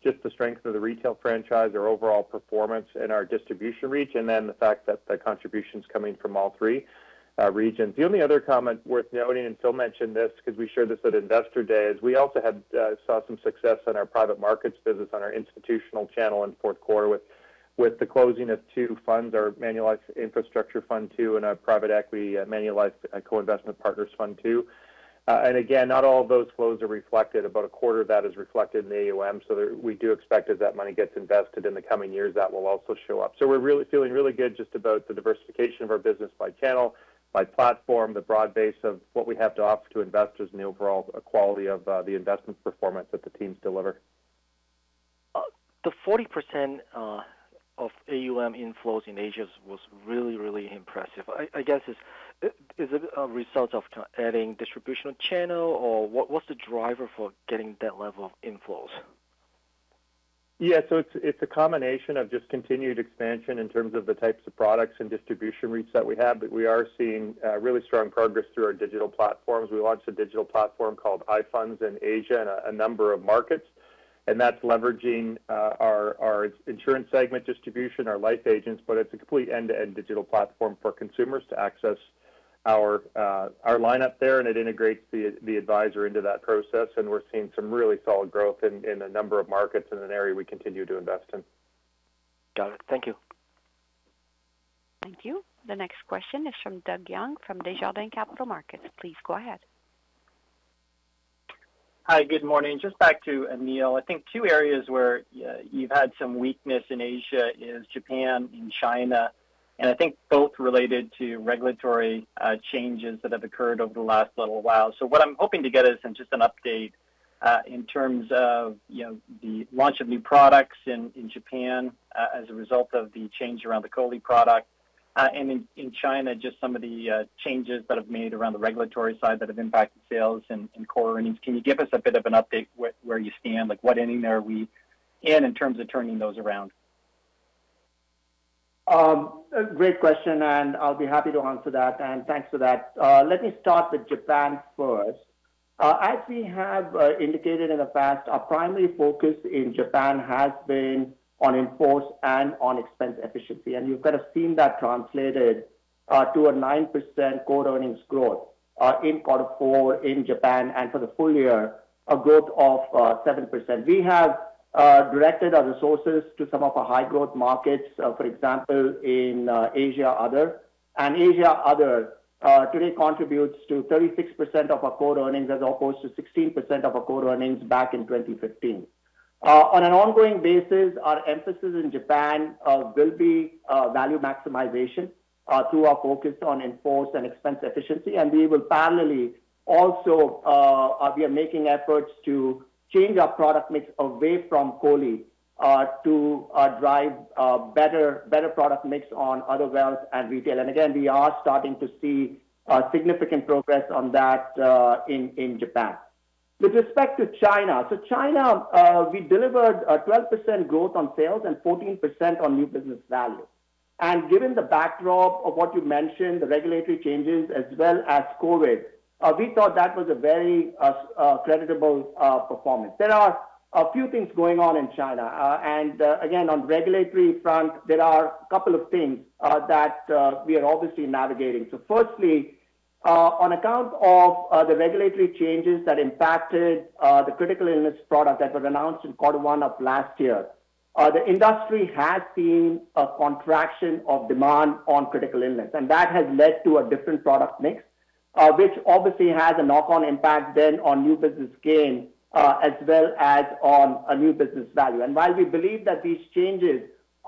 just the strength of the retail franchise, our overall performance, and our distribution reach, and then the fact that the contributions coming from all three uh, regions. The only other comment worth noting, and Phil mentioned this because we shared this at Investor Day, is we also had uh, saw some success in our private markets business on our institutional channel in fourth quarter with with the closing of two funds, our Manulife Infrastructure Fund two and our private equity uh, Manulife uh, Co-Investment Partners Fund two. Uh, and again, not all of those flows are reflected. About a quarter of that is reflected in the A U M. So there, we do expect as that money gets invested in the coming years, that will also show up. So we're really feeling really good just about the diversification of our business by channel, by platform, the broad base of what we have to offer to investors, and the overall quality of uh, the investment performance that the teams deliver. Uh, the forty percent uh, of A U M inflows in Asia was really, really impressive. I, I guess it's Is it a result of adding distributional channel, or what, what's the driver for getting that level of inflows? Yeah, so it's it's a combination of just continued expansion in terms of the types of products and distribution reach that we have, but we are seeing uh, really strong progress through our digital platforms. We launched a digital platform called iFunds in Asia and a, a number of markets, and that's leveraging uh, our, our insurance segment distribution, our life agents, but it's a complete end-to-end digital platform for consumers to access our uh, our lineup there, and it integrates the the advisor into that process. And we're seeing some really solid growth in, in a number of markets in an area we continue to invest in. Got it. Thank you. Thank you. The next question is from Doug Young from Desjardins Capital Markets. Please go ahead. Hi, good morning. Just back to Anil. I think two areas where uh, you've had some weakness in Asia is Japan and China. And I think both related to regulatory uh, changes that have occurred over the last little while. So what I'm hoping to get is just an update uh, in terms of, you know, the launch of new products in, in Japan uh, as a result of the change around the Kohli product. Uh, and in, in China, just some of the uh, changes that have made around the regulatory side that have impacted sales and, and core earnings. Can you give us a bit of an update wh- where you stand? Like, what inning are we in in terms of turning those around? Um, great question, and I'll be happy to answer that, and thanks for that. Uh, let me start with Japan first. Uh, as we have uh, indicated in the past, our primary focus in Japan has been on in-force and on expense efficiency, and you've kind of seen that translated uh, to a nine percent core earnings growth uh, in quarter four in Japan, and for the full year, a growth of uh, seven percent. We have Uh, directed our resources to some of our high-growth markets, uh, for example, in uh, Asia Other. And Asia Other uh, today contributes to thirty-six percent of our core earnings as opposed to sixteen percent of our core earnings back in twenty fifteen. Uh, on an ongoing basis, our emphasis in Japan uh, will be uh, value maximization uh, through our focus on in-force and expense efficiency. And we will parallelly also, uh, we are making efforts to change our product mix away from Kohli uh, to uh, drive uh, better better product mix on other wealth and retail. And again, we are starting to see uh, significant progress on that uh, in, in Japan. With respect to China, so China, uh, we delivered a twelve percent growth on sales and fourteen percent on new business value. And given the backdrop of what you mentioned, the regulatory changes as well as COVID, Uh, we thought that was a very uh, uh, creditable uh, performance. There are a few things going on in China. Uh, and uh, again, on regulatory front, there are a couple of things uh, that uh, we are obviously navigating. So firstly, uh, on account of uh, the regulatory changes that impacted uh, the critical illness product that were announced in quarter one of last year, uh, the industry has seen a contraction of demand on critical illness. And that has led to a different product mix, Uh, which obviously has a knock-on impact then on new business gain uh, as well as on a new business value. And while we believe that these changes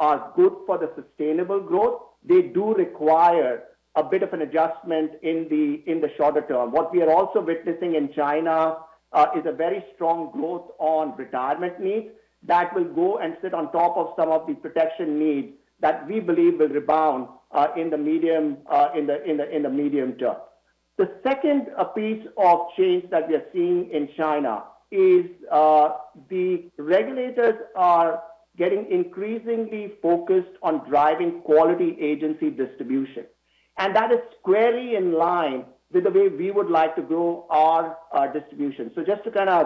are good for the sustainable growth, they do require a bit of an adjustment in the in the shorter term. What we are also witnessing in China uh, is a very strong growth on retirement needs that will go and sit on top of some of the protection needs that we believe will rebound uh, in the medium uh, in the in the in the medium term. The second piece of change that we are seeing in China is uh, the regulators are getting increasingly focused on driving quality agency distribution. And that is squarely in line with the way we would like to grow our uh, distribution. So just to kind of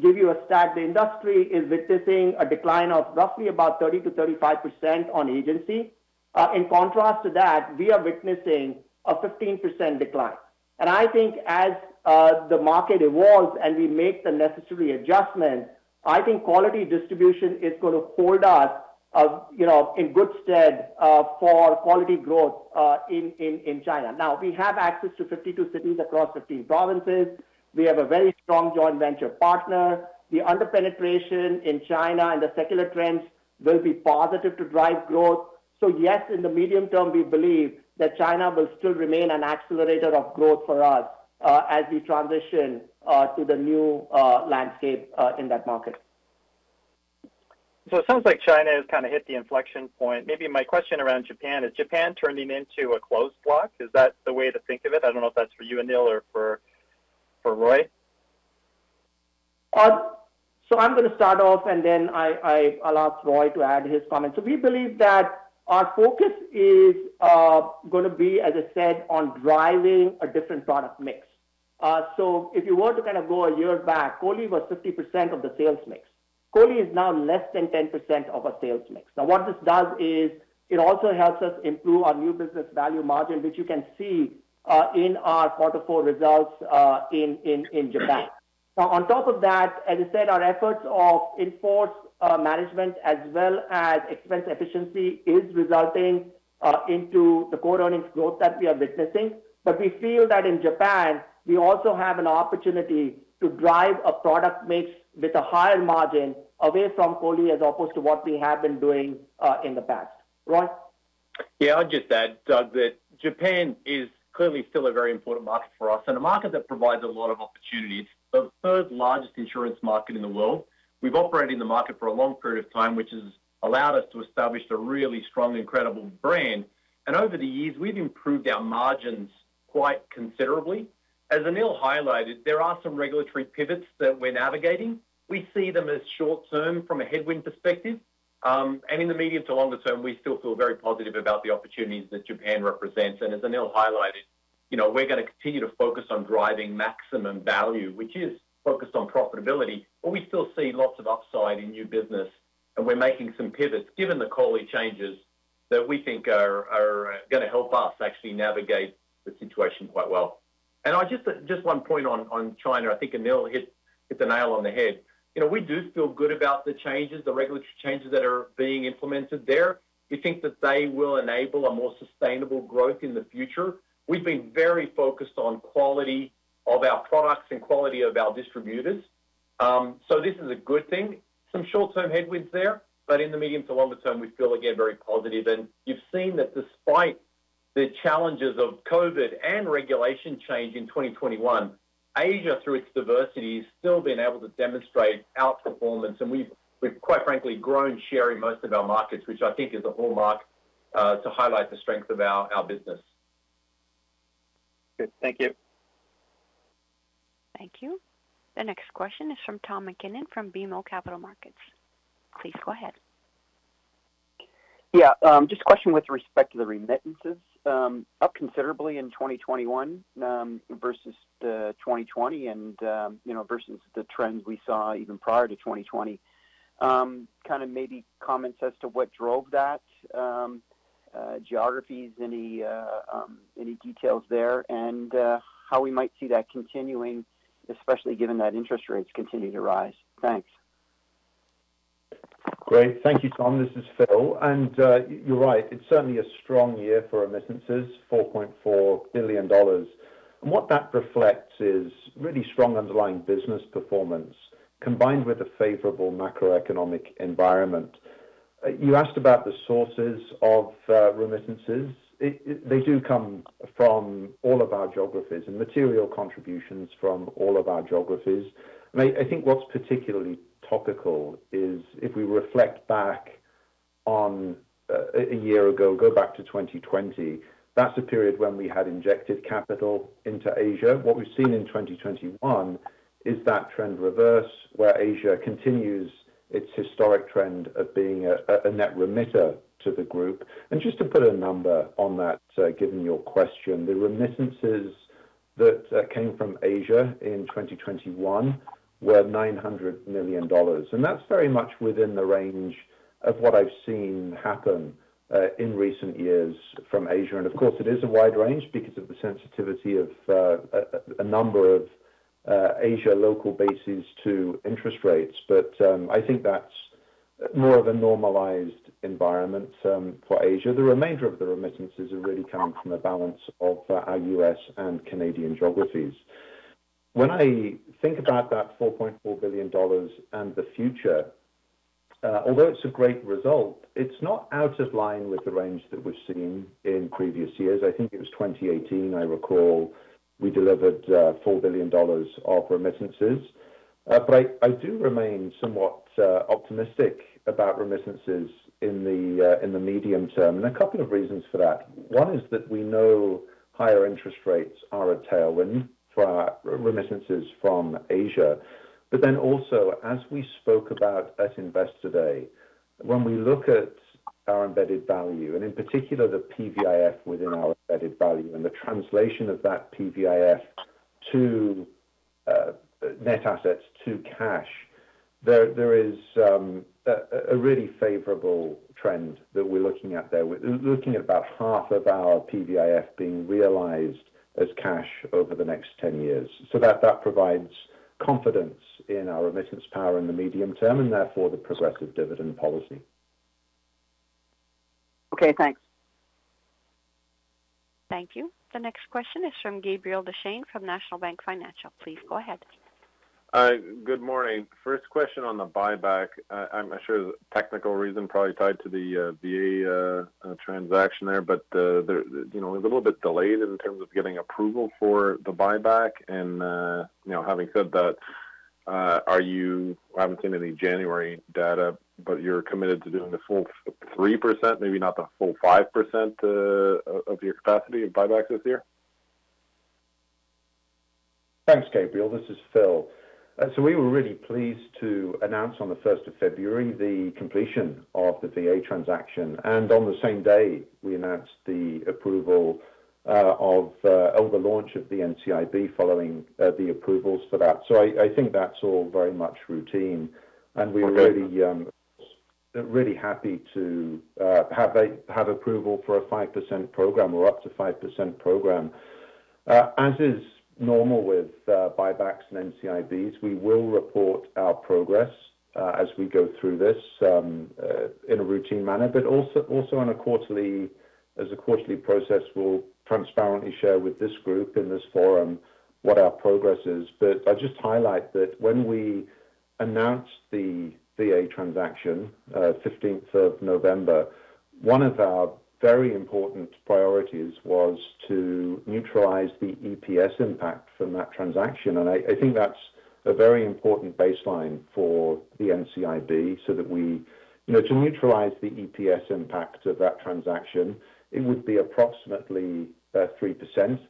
give you a stat. The industry is witnessing a decline of roughly about thirty to thirty-five percent on agency. Uh, in contrast to that, we are witnessing a fifteen percent decline. And I think as uh, the market evolves and we make the necessary adjustments, I think quality distribution is going to hold us, uh, you know, in good stead uh, for quality growth uh, in, in, in China. Now, we have access to fifty-two cities across fifteen provinces. We have a very strong joint venture partner. The underpenetration in China and the secular trends will be positive to drive growth. So yes, in the medium term, we believe that China will still remain an accelerator of growth for us uh, as we transition uh, to the new uh, landscape uh, in that market. So it sounds like China has kind of hit the inflection point. Maybe my question around Japan, is Japan turning into a closed block? Is that the way to think of it? I don't know if that's for you, Anil, or for, for Roy. Uh, so I'm going to start off, and then I, I, I'll ask Roy to add his comments. So we believe that our focus is uh, going to be, as I said, on driving a different product mix. Uh, so if you were to kind of go a year back, Kohli was fifty percent of the sales mix. Kohli is now less than ten percent of our sales mix. Now, what this does is it also helps us improve our new business value margin, which you can see uh, in our quarter four results uh, in, in, in Japan. Now, on top of that, as I said, our efforts of in-force Uh, management as well as expense efficiency is resulting uh, into the core earnings growth that we are witnessing. But we feel that in Japan, we also have an opportunity to drive a product mix with a higher margin away from Kohli as opposed to what we have been doing uh, in the past. Roy? Yeah, I'll just add, Doug, that Japan is clearly still a very important market for us and a market that provides a lot of opportunities. The third largest insurance market in the world. We've operated in the market for a long period of time, which has allowed us to establish a really strong, incredible brand. And over the years, we've improved our margins quite considerably. As Anil highlighted, there are some regulatory pivots that we're navigating. We see them as short-term from a headwind perspective. Um, and in the medium to longer term, we still feel very positive about the opportunities that Japan represents. And as Anil highlighted, you know, we're going to continue to focus on driving maximum value, which is focused on profitability, but we still see lots of upside in new business, and we're making some pivots, given the Kohli changes, that we think are, are going to help us actually navigate the situation quite well. And I just just one point on, on China, I think Anil hit, hit the nail on the head. You know, we do feel good about the changes, the regulatory changes that are being implemented there. We think that they will enable a more sustainable growth in the future. We've been very focused on quality of our products and quality of our distributors. Um, so this is a good thing. Some short-term headwinds there, but in the medium to longer term, we feel, again, very positive. And you've seen that despite the challenges of COVID and regulation change in twenty twenty-one, Asia, through its diversity, has still been able to demonstrate outperformance. And we've, we've quite frankly, grown share in most of our markets, which I think is a hallmark uh, to highlight the strength of our, our business. Good. Thank you. Thank you. The next question is from Tom MacKinnon from B M O Capital Markets. Please go ahead. Yeah, um, just a question with respect to the remittances. Um, up considerably in twenty twenty-one um, versus uh, twenty twenty and, um, you know, versus the trends we saw even prior to twenty twenty. Um, kind of maybe comments as to what drove that, um, uh, geographies, any, uh, um, any details there, and uh, how we might see that continuing, especially given that interest rates continue to rise. Thanks. Great. Thank you, Tom. This is Phil. And uh, you're right. It's certainly a strong year for remittances, four point four billion dollars. And what that reflects is really strong underlying business performance combined with a favorable macroeconomic environment. Uh, you asked about the sources of uh, remittances. It, it, they do come from all of our geographies and material contributions from all of our geographies. And I, I think what's particularly topical is if we reflect back on uh, a year ago, go back to twenty twenty, that's a period when we had injected capital into Asia. What we've seen in twenty twenty-one is that trend reverse, where Asia continues its historic trend of being a, a net remitter to the group. And just to put a number on that, uh, given your question, the remittances that uh, came from Asia in twenty twenty-one were nine hundred million dollars. And that's very much within the range of what I've seen happen uh, in recent years from Asia. And of course, it is a wide range because of the sensitivity of uh, a, a number of uh, Asia local bases to interest rates. But um, I think that's more of a normalized environment um, for Asia. The remainder of the remittances are really coming from a balance of uh, our U S and Canadian geographies. When I think about that four point four billion dollars and the future, uh, although it's a great result, it's not out of line with the range that we've seen in previous years. I think it was twenty eighteen, I recall, we delivered uh, four billion dollars of remittances. Uh, but I, I do remain somewhat uh, optimistic about remittances in the, uh, in the medium term, and a couple of reasons for that. One is that we know higher interest rates are a tailwind for our remittances from Asia. But then also, as we spoke about at Investor Day, when we look at our embedded value, and in particular the P V I F within our embedded value, and the translation of that P V I F to uh, net assets to cash, there, there is um, a, a really favorable trend that we're looking at there. We're looking at about half of our P V I F being realized as cash over the next ten years. So that, that provides confidence in our remittance power in the medium term, and therefore the progressive dividend policy. Okay, thanks. Thank you. The next question is from Gabriel Deschenes from National Bank Financial. Please go ahead. Uh, good morning. First question on the buyback. Uh, I'm not sure the technical reason, probably tied to the uh, V A uh, uh, transaction there, but uh, there, you know, a little bit delayed in terms of getting approval for the buyback. And uh, you know, having said that, uh, are you? I haven't seen any January data, but you're committed to doing the full three percent, maybe not the full five percent uh, of your capacity of buybacks this year. Thanks, Gabriel. This is Phil. Uh, so we were really pleased to announce on the first of February the completion of the V A transaction. And on the same day, we announced the approval uh, of, uh, of the launch of the N C I B following uh, the approvals for that. So I, I think that's all very much routine. And we were okay. really, um, really happy to uh, have, a, have approval for a five percent program or up to five percent program, uh, as is normal with uh, buybacks and N C I Bs. We will report our progress uh, as we go through this um, uh, in a routine manner, but also also on a quarterly, as a quarterly process, we'll transparently share with this group in this forum what our progress is. But I just highlight that when we announced the V A transaction, uh, fifteenth of November, one of our very important priorities was to neutralize the E P S impact from that transaction. And I, I think that's a very important baseline for the N C I B, so that we, you know, to neutralize the E P S impact of that transaction, it would be approximately uh, three percent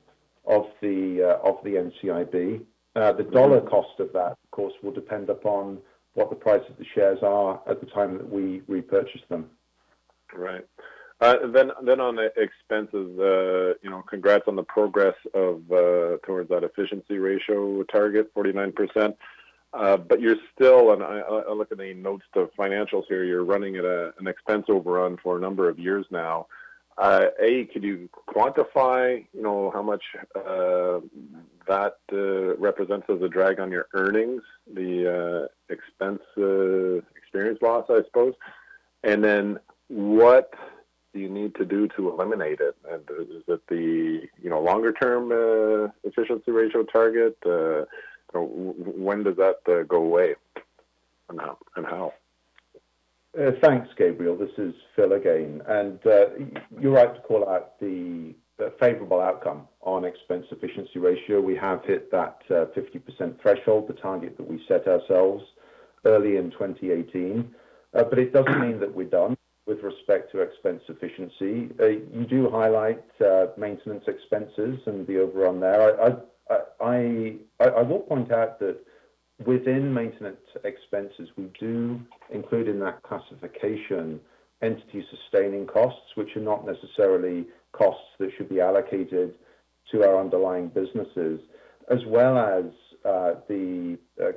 of the, uh, of the N C I B. Uh, the dollar cost of that, of course, will depend upon what the price of the shares are at the time that we repurchase them. Right. Uh, then, then on the expenses, uh, you know, congrats on the progress of uh, towards that efficiency ratio target, forty-nine percent. Uh, but you're still, and I, I look at the notes to financials here, you're running at a, an expense overrun for a number of years now. Uh, a, could you quantify, you know, how much uh, that uh, represents as a drag on your earnings, the uh, expense uh, experience loss, I suppose, and then what you need to do to eliminate it? And is it the, you know, longer term uh, efficiency ratio target? Uh, when does that uh, go away, and how? And how? Uh, thanks, Gabriel. This is Phil again. And uh, you're right to call out the, the favourable outcome on expense efficiency ratio. We have hit that uh, fifty percent threshold, the target that we set ourselves early in twenty eighteen. Uh, but it doesn't mean that we're done with respect to expense efficiency. Uh, you do highlight uh, maintenance expenses and the overrun there. I I, I I will point out that within maintenance expenses, we do include in that classification entity sustaining costs, which are not necessarily costs that should be allocated to our underlying businesses, as well as uh, the uh,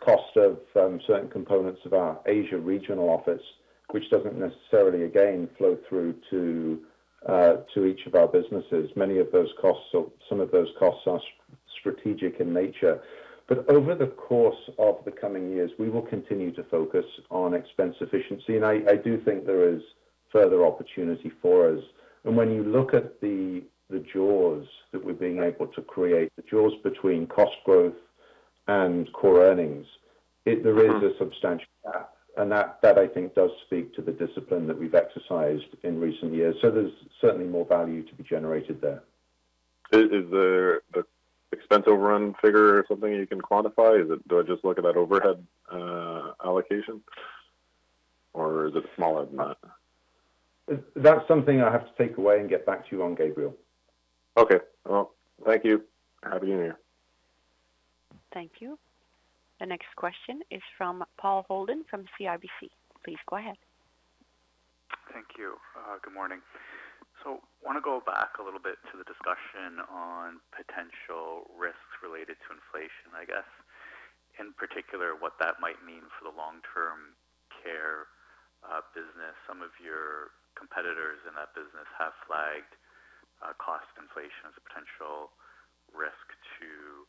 cost of um, certain components of our Asia regional office, which doesn't necessarily, again, flow through to uh, to each of our businesses. Many of those costs, or some of those costs, are strategic in nature. But over the course of the coming years, we will continue to focus on expense efficiency, and I, I do think there is further opportunity for us. And when you look at the the jaws that we're being able to create, the jaws between cost growth and core earnings, it, there is a substantial gap. And that, that, I think, does speak to the discipline that we've exercised in recent years. So there's certainly more value to be generated there. Is, is there the expense overrun figure or something you can quantify? Is it, do I just look at that overhead uh, allocation? Or is it smaller than that? That's something I have to take away and get back to you on, Gabriel. Okay. Well, thank you. Happy New Year. Thank you. The next question is from Paul Holden from C I B C. Please go ahead. Thank you. Uh, good morning. So I want to go back a little bit to the discussion on potential risks related to inflation, I guess, in particular what that might mean for the long-term care uh, business. Some of your competitors in that business have flagged uh, cost inflation as a potential risk to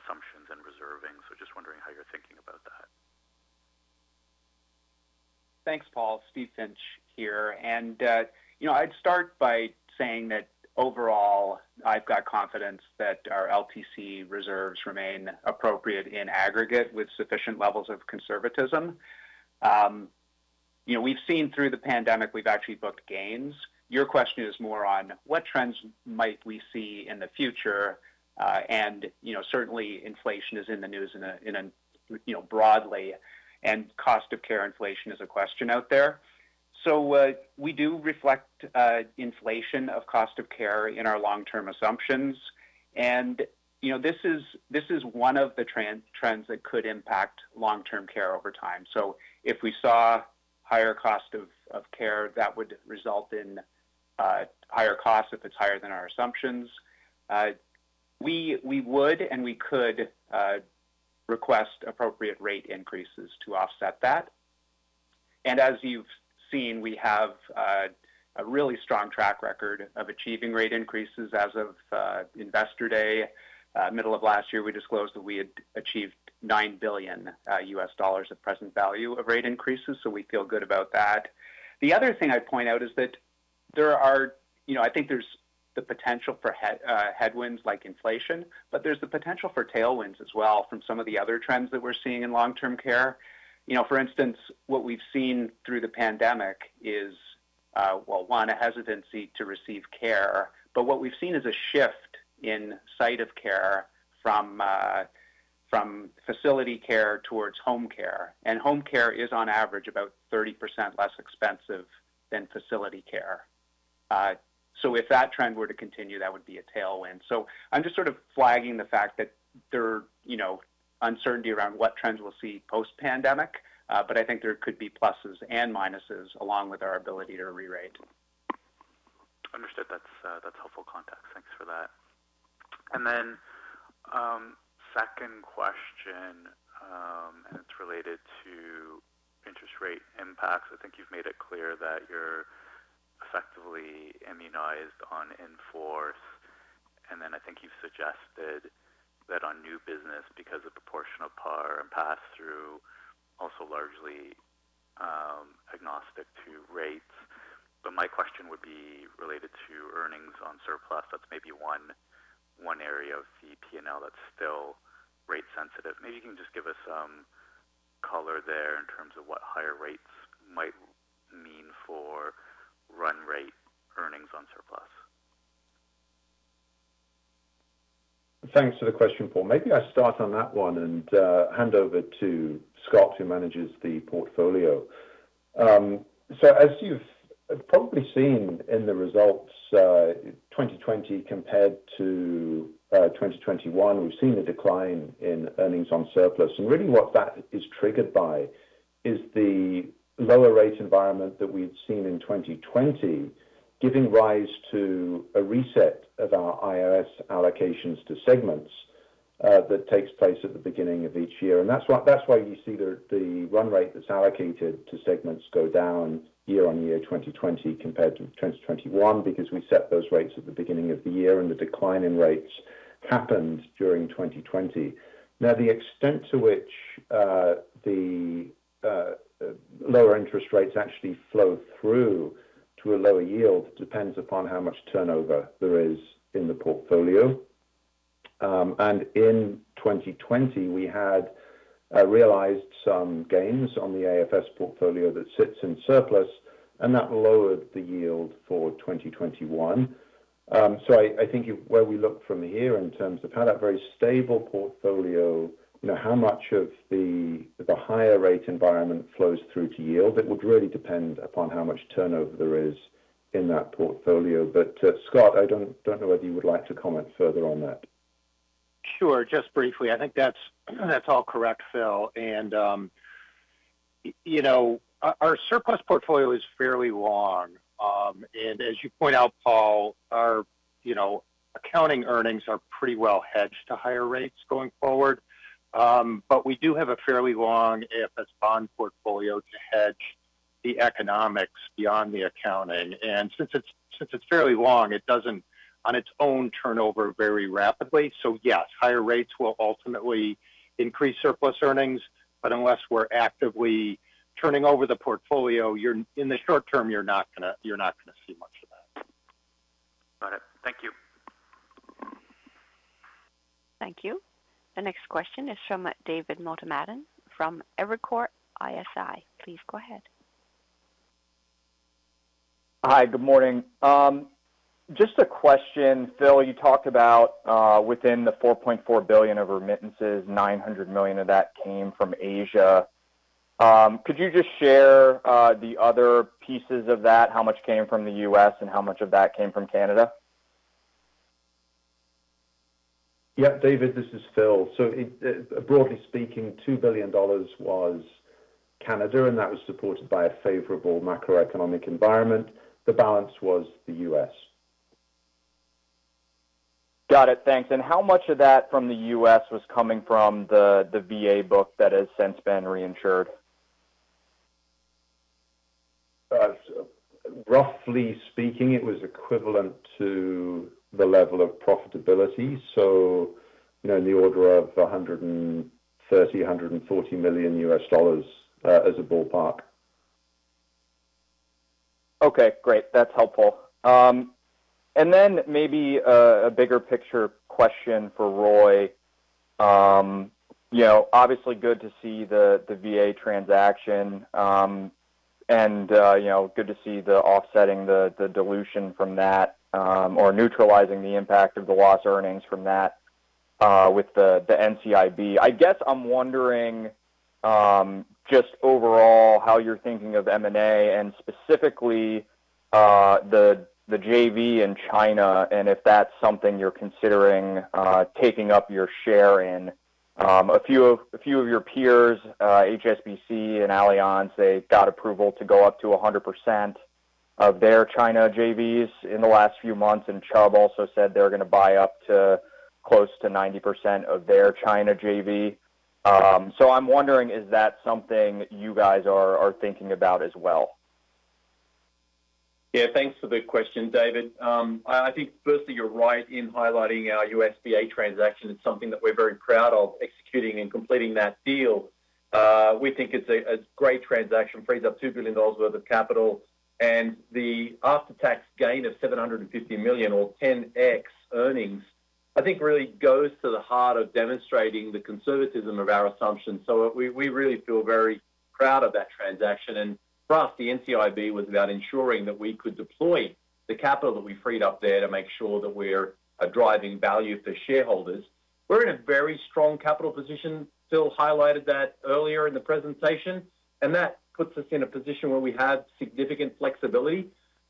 assumptions and reserving. So just wondering how you're thinking about that. Thanks, Paul. Steve Finch here. And, uh, you know, I'd start by saying that overall, I've got confidence that our L T C reserves remain appropriate in aggregate with sufficient levels of conservatism. Um, you know, we've seen through the pandemic, we've actually booked gains. Your question is more on what trends might we see in the future. Uh, and, you know, certainly inflation is in the news in a, in a, you know, broadly, and cost of care inflation is a question out there. So uh, we do reflect uh, inflation of cost of care in our long-term assumptions. And, you know, this is, this is one of the trans- trends that could impact long-term care over time. So if we saw higher cost of, of care, that would result in uh, higher costs if it's higher than our assumptions. Uh, We we would and we could uh, request appropriate rate increases to offset that. And as you've seen, we have uh, a really strong track record of achieving rate increases. As of uh, Investor Day, uh, middle of last year, we disclosed that we had achieved nine billion dollars uh, U S dollars of present value of rate increases, so we feel good about that. The other thing I'd point out is that there are, you know, I think there's the potential for head, uh, headwinds like inflation, but there's the potential for tailwinds as well from some of the other trends that we're seeing in long-term care. You know, for instance, what we've seen through the pandemic is, uh, well, one, a hesitancy to receive care, but what we've seen is a shift in site of care from uh, from facility care towards home care, and home care is on average about thirty percent less expensive than facility care. Uh, So if that trend were to continue, that would be a tailwind. So I'm just sort of flagging the fact that there, you know, uncertainty around what trends we'll see post-pandemic, uh, but I think there could be pluses and minuses along with our ability to re-rate. Understood. That's uh, that's helpful context. Thanks for that. And then um, second question, um, and it's related to interest rate impacts. I think you've made it clear that you're effectively immunized on in-force, and then I think you've suggested that on new business, because of proportion of par and pass-through, also largely um, agnostic to rates. But my question would be related to earnings on surplus. That's maybe one one area of the P and L that's still rate sensitive. Maybe you can just give us some color there in terms of what higher rates might mean for run rate earnings on surplus. Thanks for the question, Paul. Maybe I start on that one and uh, hand over to Scott, who manages the portfolio. Um, so as you've probably seen in the results, uh, twenty twenty compared to uh, twenty twenty-one, we've seen a decline in earnings on surplus. And really what that is triggered by is the lower rate environment that we'd seen in twenty twenty, giving rise to a reset of our I R S allocations to segments. uh, that takes place at the beginning of each year. And that's why, that's why you see the, the run rate that's allocated to segments go down year on year twenty twenty compared to twenty twenty-one, because we set those rates at the beginning of the year and the decline in rates happened during twenty twenty. Now, the extent to which uh, the uh, lower interest rates actually flow through to a lower yield depends upon how much turnover there is in the portfolio. Um, and in twenty twenty, we had uh, realized some gains on the A F S portfolio that sits in surplus, and that lowered the yield for twenty twenty-one. Um, so I, I think where we look from here in terms of how that very stable portfolio, you know, how much of the the higher rate environment flows through to yield, it would really depend upon how much turnover there is in that portfolio. But uh, Scott, I don't don't know whether you would like to comment further on that. Sure, just briefly. I think that's that's all correct, Phil. And um, you know, our surplus portfolio is fairly long. Um, and as you point out, Paul, our, you know, accounting earnings are pretty well hedged to higher rates going forward. Um, but we do have a fairly long A F S bond portfolio to hedge the economics beyond the accounting. And since it's, since it's fairly long, it doesn't on its own turn over very rapidly. So yes, higher rates will ultimately increase surplus earnings, but unless we're actively turning over the portfolio, you're in the short term, you're not gonna you're not gonna see much of that. Got it. Thank you. Thank you. The next question is from David Motomadden from Evercore I S I. Please go ahead. Hi. Good morning. Um, just a question, Phil. You talked about uh, within the four point four billion dollars of remittances, nine hundred million dollars of that came from Asia. Um, could you just share uh, the other pieces of that? How much came from the U S and how much of that came from Canada? Yeah, David, this is Phil. So it, it, broadly speaking, two billion dollars was Canada, and that was supported by a favorable macroeconomic environment. The balance was the U S. Got it. Thanks. And how much of that from the U S was coming from the, the V A book that has since been reinsured? Uh, roughly speaking, it was equivalent to the level of profitability. So, you know, in the order of one hundred thirty, one hundred forty million U S dollars uh, as a ballpark. Okay, great. That's helpful. Um, and then maybe a, a bigger picture question for Roy. Um, you know, obviously good to see the, the V A transaction. Um, And, uh, you know, good to see the offsetting the, the dilution from that um, or neutralizing the impact of the lost earnings from that uh, with the, the N C I B. I guess I'm wondering um, just overall how you're thinking of M and A and specifically uh, the, the J V in China, and if that's something you're considering uh, taking up your share in. Um, a few of a few of your peers, uh, H S B C and Allianz, they got approval to go up to one hundred percent of their China J Vs in the last few months, and Chubb also said they're going to buy up to close to ninety percent of their China J V. Um, so I'm wondering, is that something you guys are are thinking about as well? Yeah, thanks for the question, David. Um, I think, firstly, you're right in highlighting our U S B A transaction. It's something that we're very proud of, executing and completing that deal. Uh, we think it's a, a great transaction, frees up two billion dollars worth of capital, and the after-tax gain of seven hundred fifty million dollars or ten X earnings, I think really goes to the heart of demonstrating the conservatism of our assumptions. So we, we really feel very proud of that transaction. And for us, the N C I B was about ensuring that we could deploy the capital that we freed up there to make sure that we're uh, driving value for shareholders. We're in a very strong capital position. Phil highlighted that earlier in the presentation, and that puts us in a position where we have significant flexibility.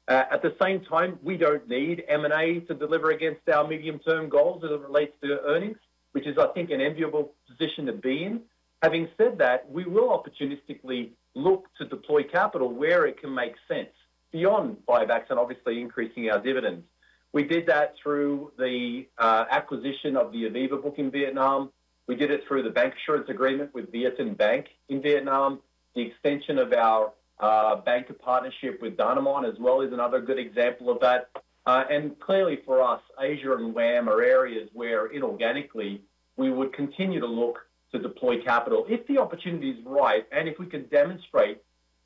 Uh, at the same time, we don't need M and A to deliver against our medium-term goals as it relates to earnings, which is, I think, an enviable position to be in. Having said that, we will opportunistically look to deploy capital where it can make sense, beyond buybacks and obviously increasing our dividends. We did that through the uh, acquisition of the Aviva book in Vietnam. We did it through the bancassurance agreement with VietinBank in Vietnam. The extension of our uh, banker partnership with Dynamon as well is another good example of that. Uh, and clearly for us, Asia and W A M are areas where inorganically we would continue to look to deploy capital if the opportunity is right and if we can demonstrate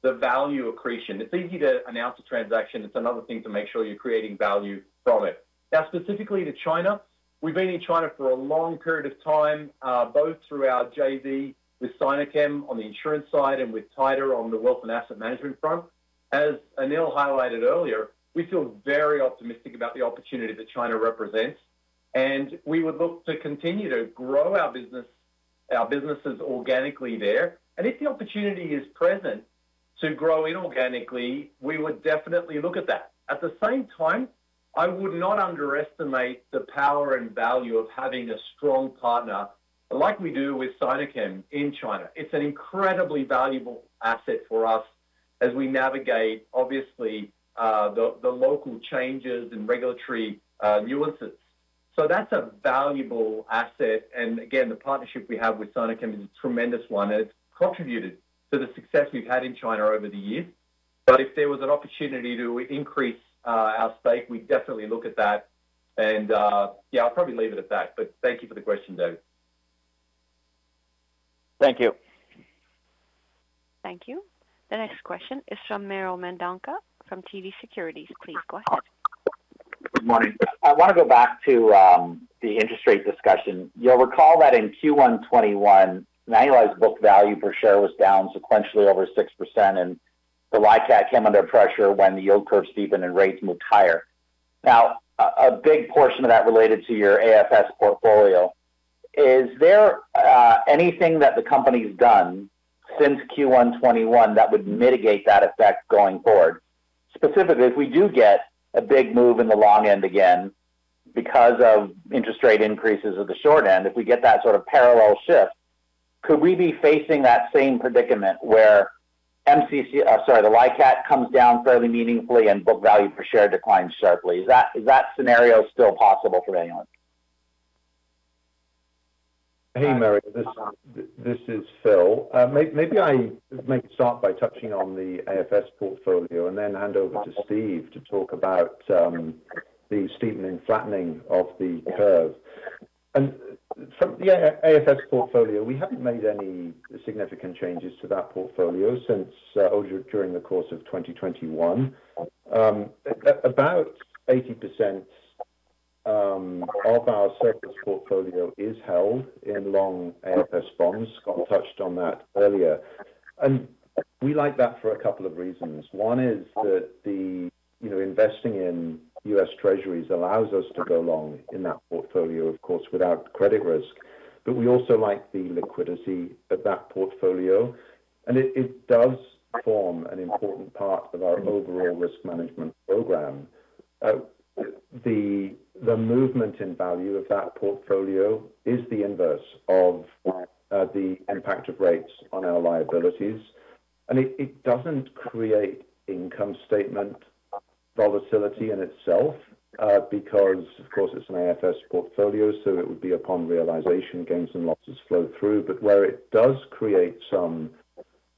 the value accretion. It's easy to announce a transaction. It's another thing to make sure you're creating value from it. Now, specifically to China, we've been in China for a long period of time, uh, both through our J V with Sinochem on the insurance side and with T I D A on the wealth and asset management front. As Anil highlighted earlier, we feel very optimistic about the opportunity that China represents, and we would look to continue to grow our business, our businesses organically there. And if the opportunity is present to grow inorganically, we would definitely look at that. At the same time, I would not underestimate the power and value of having a strong partner like we do with Sinochem in China. It's an incredibly valuable asset for us as we navigate, obviously, uh, the, the local changes and regulatory uh, nuances. So that's a valuable asset. And again, the partnership we have with Sinochem is a tremendous one, and it's contributed to the success we've had in China over the years. But if there was an opportunity to increase uh, our stake, we definitely look at that. And uh, yeah, I'll probably leave it at that. But thank you for the question, David. Thank you. Thank you. The next question is from Meryl Mendonca from T D Securities. Please go ahead. Good morning. I want to go back to um, the interest rate discussion. You'll recall that in Q one twenty-one, annualized book value per share was down sequentially over six percent, and the LICAT came under pressure when the yield curve steepened and rates moved higher. Now, a, a big portion of that related to your A F S portfolio. Is there uh, anything that the company's done since Q one twenty-one that would mitigate that effect going forward? Specifically, if we do get a big move in the long end again because of interest rate increases at the short end, if we get that sort of parallel shift, could we be facing that same predicament where M C C, uh, sorry, the LICAT comes down fairly meaningfully and book value per share declines sharply? Is that is that scenario still possible for anyone? Hey, Mary, this this is Phil. Uh, may, maybe I make start by touching on the A F S portfolio and then hand over to Steve to talk about um, the steepening, flattening of the curve. And from the A F S portfolio, we haven't made any significant changes to that portfolio since uh, during the course of twenty twenty-one. Um, about eighty percent um, of our surplus portfolio is held in long A F S bonds. Scott touched on that earlier. And we like that for a couple of reasons. One is that the, you know, investing in U S Treasuries allows us to go long in that portfolio, of course, without credit risk. But we also like the liquidity of that portfolio. And it, it does form an important part of our overall risk management program. Uh, the, the movement in value of that portfolio is the inverse of uh, the impact of rates on our liabilities. And it, it doesn't create income statement volatility in itself, uh, because, of course, it's an A F S portfolio, so it would be upon realization gains and losses flow through. But where it does create some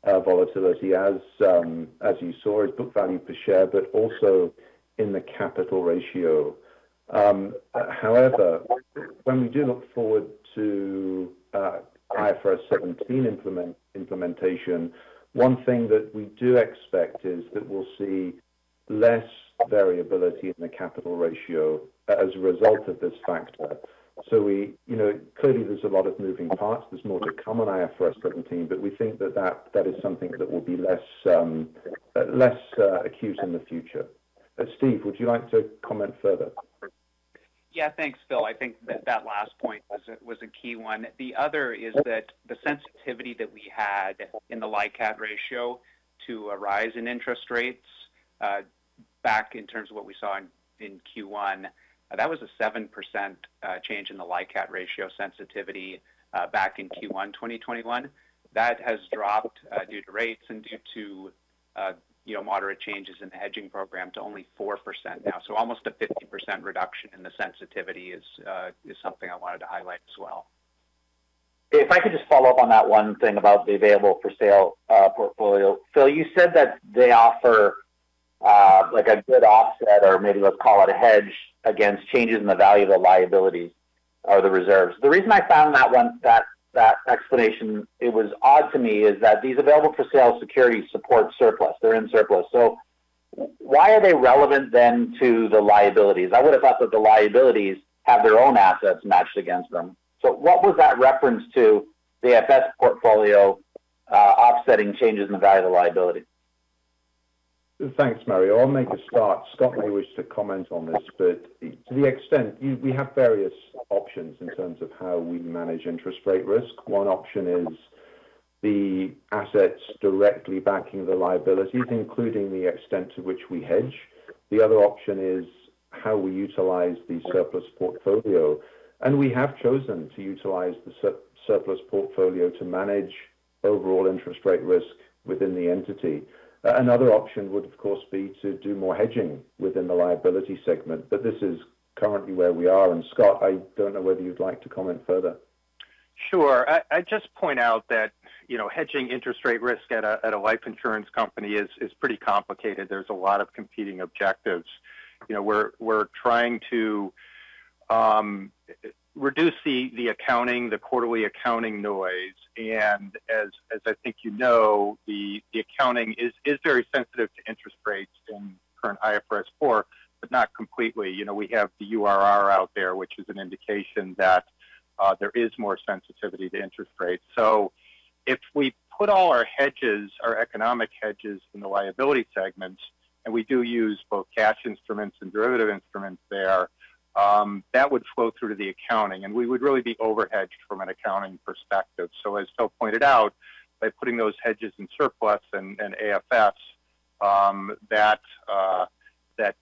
uh, volatility, as um, as you saw, is book value per share, but also in the capital ratio. Um, however, when we do look forward to uh, I F R S seventeen implement, implementation, one thing that we do expect is that we'll see less variability in the capital ratio as a result of this factor. So we, you know, clearly there's a lot of moving parts. There's more to come on I F R S seventeen, but we think that that, that is something that will be less um, less uh, acute in the future. Uh, Steve, would you like to comment further? Yeah, thanks, Phil. I think that that last point was a, was a key one. The other is that the sensitivity that we had in the LICAT ratio to a rise in interest rates uh, back in terms of what we saw in, in Q one, uh, that was a seven percent uh, change in the LICAT ratio sensitivity uh, back in Q one twenty twenty-one. That has dropped uh, due to rates and due to uh, you know, moderate changes in the hedging program to only four percent now. So almost a fifty percent reduction in the sensitivity is uh, is something I wanted to highlight as well. If I could just follow up on that one thing about the available for sale uh, portfolio. Phil, you said that they offer uh, like a good offset, or maybe let's call it a hedge, against changes in the value of the liabilities or the reserves. The reason I found that one, that that explanation, it was odd to me, is that these available for sale securities support surplus. They're in surplus. So why are they relevant then to the liabilities? I would have thought that the liabilities have their own assets matched against them. So what was that reference to the A F S portfolio uh, offsetting changes in the value of the liability? Thanks, Mario. I'll make a start. Scott may wish to comment on this, but to the extent you, we have various options in terms of how we manage interest rate risk. One option is the assets directly backing the liabilities, including the extent to which we hedge. The other option is how we utilize the surplus portfolio. And we have chosen to utilize the sur- surplus portfolio to manage overall interest rate risk within the entity. Uh, another option would, of course, be to do more hedging within the liability segment. But this is currently where we are. And Scott, I don't know whether you'd like to comment further. Sure. I, I just point out that, you know, hedging interest rate risk at a, at a life insurance company is, is pretty complicated. There's a lot of competing objectives. You know, we're, we're trying to Um, reduce the, the accounting, the quarterly accounting noise. And as as I think you know, the, the accounting is, is very sensitive to interest rates in current I F R S four, but not completely. You know, we have the U R R out there, which is an indication that uh, there is more sensitivity to interest rates. So if we put all our hedges, our economic hedges, in the liability segments, and we do use both cash instruments and derivative instruments there, Um, that would flow through to the accounting, and we would really be overhedged from an accounting perspective. So as Phil pointed out, by putting those hedges in surplus and, and A F S, um, that, uh, that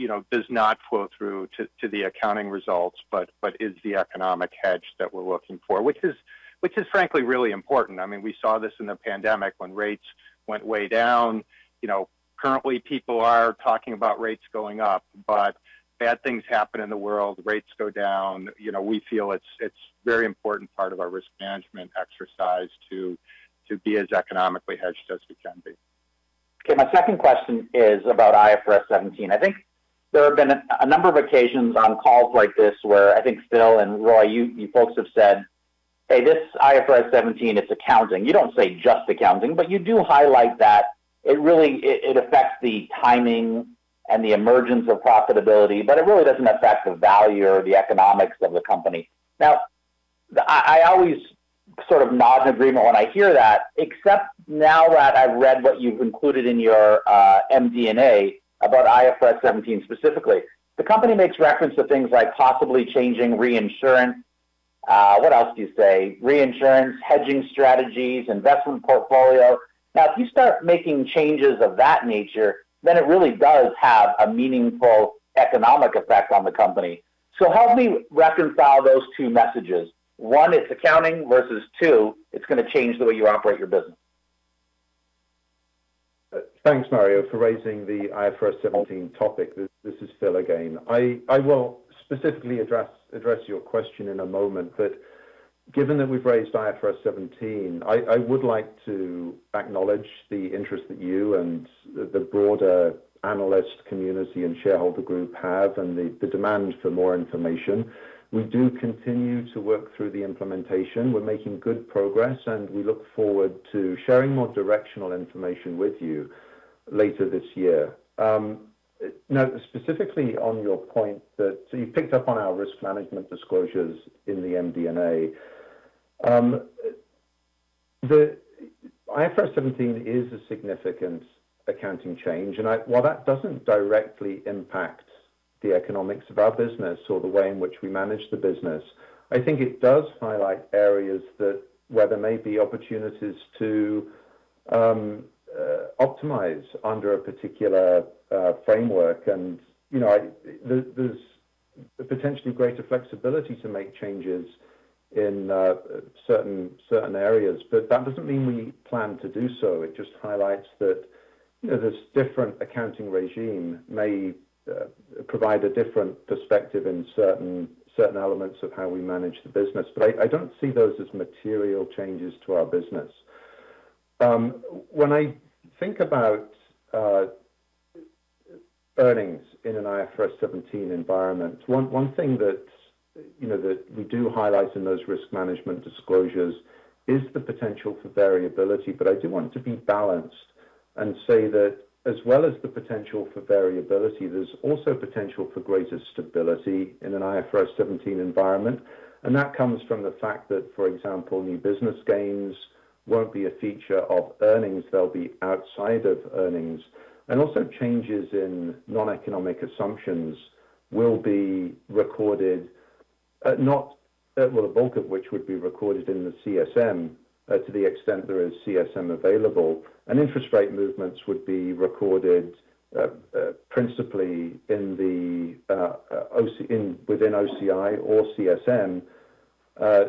you know, does not flow through to, to the accounting results, but, but is the economic hedge that we're looking for, which is, which is frankly really important. I mean, we saw this in the pandemic when rates went way down. You know, currently people are talking about rates going up, but bad things happen in the world, rates go down. You know, we feel it's it's very important part of our risk management exercise to to be as economically hedged as we can be. Okay, my second question is about I F R S seventeen. I think there have been a, a number of occasions on calls like this where I think Phil and Roy, you, you folks have said, hey, this I F R S seventeen, it's accounting. You don't say just accounting, but you do highlight that it really, it, it affects the timing and the emergence of profitability, but it really doesn't affect the value or the economics of the company. Now, I, I always sort of nod in agreement when I hear that, except now that I've read what you've included in your uh, M D and A about I F R S seventeen specifically. The company makes reference to things like possibly changing reinsurance. Uh, what else do you say? Reinsurance, hedging strategies, investment portfolio. Now, if you start making changes of that nature, then it really does have a meaningful economic effect on the company. So help me reconcile those two messages. One, it's accounting, versus two, it's going to change the way you operate your business. Thanks, Mario, for raising the I F R S seventeen topic. This, this is Phil again. I, I will specifically address, address your question in a moment, but given that we've raised I F R S seventeen, I, I would like to acknowledge the interest that you and the broader analyst community and shareholder group have, and the, the demand for more information. We do continue to work through the implementation. We're making good progress, and we look forward to sharing more directional information with you later this year. Um, Now, specifically on your point that, so you picked up on our risk management disclosures in the M D and A. Um, the I F R S seventeen is a significant accounting change, and I, while that doesn't directly impact the economics of our business or the way in which we manage the business, I think it does highlight areas that where there may be opportunities to um, Uh, optimize under a particular uh, framework, and you know, I, th- there's potentially greater flexibility to make changes in uh, certain certain areas. But that doesn't mean we plan to do so. It just highlights that you know, this different accounting regime may uh, provide a different perspective in certain certain elements of how we manage the business. But I, I don't see those as material changes to our business. Um, when I think about uh, earnings in an I F R S seventeen environment, one, one thing that you know that we do highlight in those risk management disclosures is the potential for variability. But I do want to be balanced and say that as well as the potential for variability, there's also potential for greater stability in an I F R S seventeen environment. And that comes from the fact that, for example, new business gains won't be a feature of earnings. They'll be outside of earnings. And also changes in non-economic assumptions will be recorded, uh, not uh, well, the bulk of which would be recorded in the C S M uh, to the extent there is C S M available. And interest rate movements would be recorded uh, uh, principally in the uh, O C, in, within O C I or C S M, uh,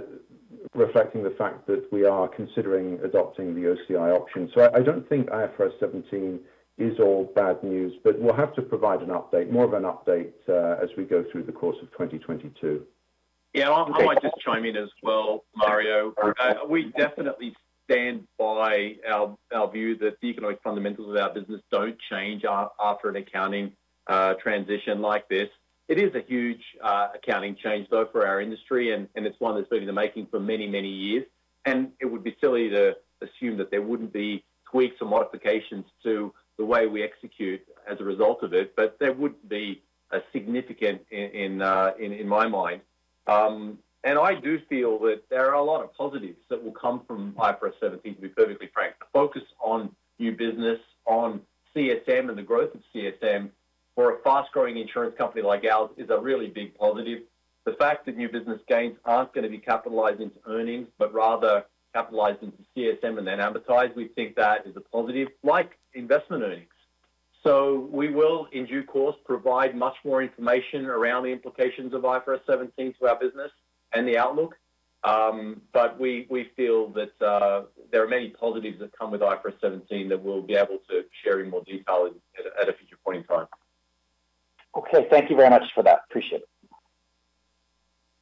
reflecting the fact that we are considering adopting the O C I option. So I, I don't think I F R S seventeen is all bad news, but we'll have to provide an update, more of an update uh, as we go through the course of twenty twenty-two. Yeah, I, I might just chime in as well, Mario. Uh, we definitely stand by our, our view that the economic fundamentals of our business don't change after an accounting uh, transition like this. It is a huge uh, accounting change, though, for our industry, and, and it's one that's been in the making for many, many years. And it would be silly to assume that there wouldn't be tweaks or modifications to the way we execute as a result of it, but there would be a significant in in, uh, in, in my mind. Um, and I do feel that there are a lot of positives that will come from I F R S seventeen, to be perfectly frank. The focus on new business, on C S M and the growth of C S M for a fast-growing insurance company like ours is a really big positive. The fact that new business gains aren't going to be capitalized into earnings, but rather capitalized into C S M and then amortized, we think that is a positive, like investment earnings. So we will, in due course, provide much more information around the implications of I F R S seventeen to our business and the outlook. Um, but we, we feel that uh, there are many positives that come with I F R S seventeen that we'll be able to share in more detail at, at a future point in time. Okay, thank you very much for that. Appreciate it.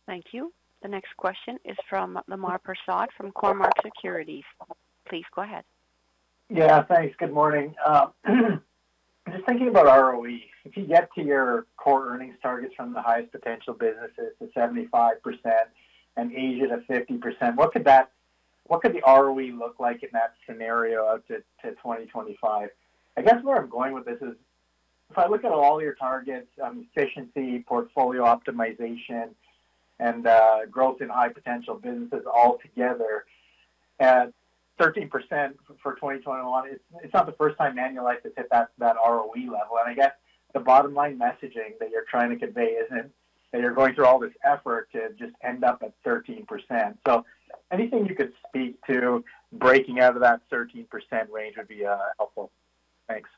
Thank you. The next question is from Lamar Persaud from Cormark Securities. Please go ahead. Yeah, thanks. Good morning. Uh, just thinking about R O E, if you get to your core earnings targets from the highest potential businesses to seventy-five percent and Asia to fifty percent, what could that, what could the R O E look like in that scenario out to, to twenty twenty-five? I guess where I'm going with this is, if I look at all your targets, um, efficiency, portfolio optimization, and uh, growth in high potential businesses all together at thirteen percent for twenty twenty-one. It's, it's not the first time Manulife has hit that, that R O E level. And I guess the bottom line messaging that you're trying to convey isn't that you're going through all this effort to just end up at thirteen percent. So anything you could speak to breaking out of that thirteen percent range would be uh, helpful. Thanks.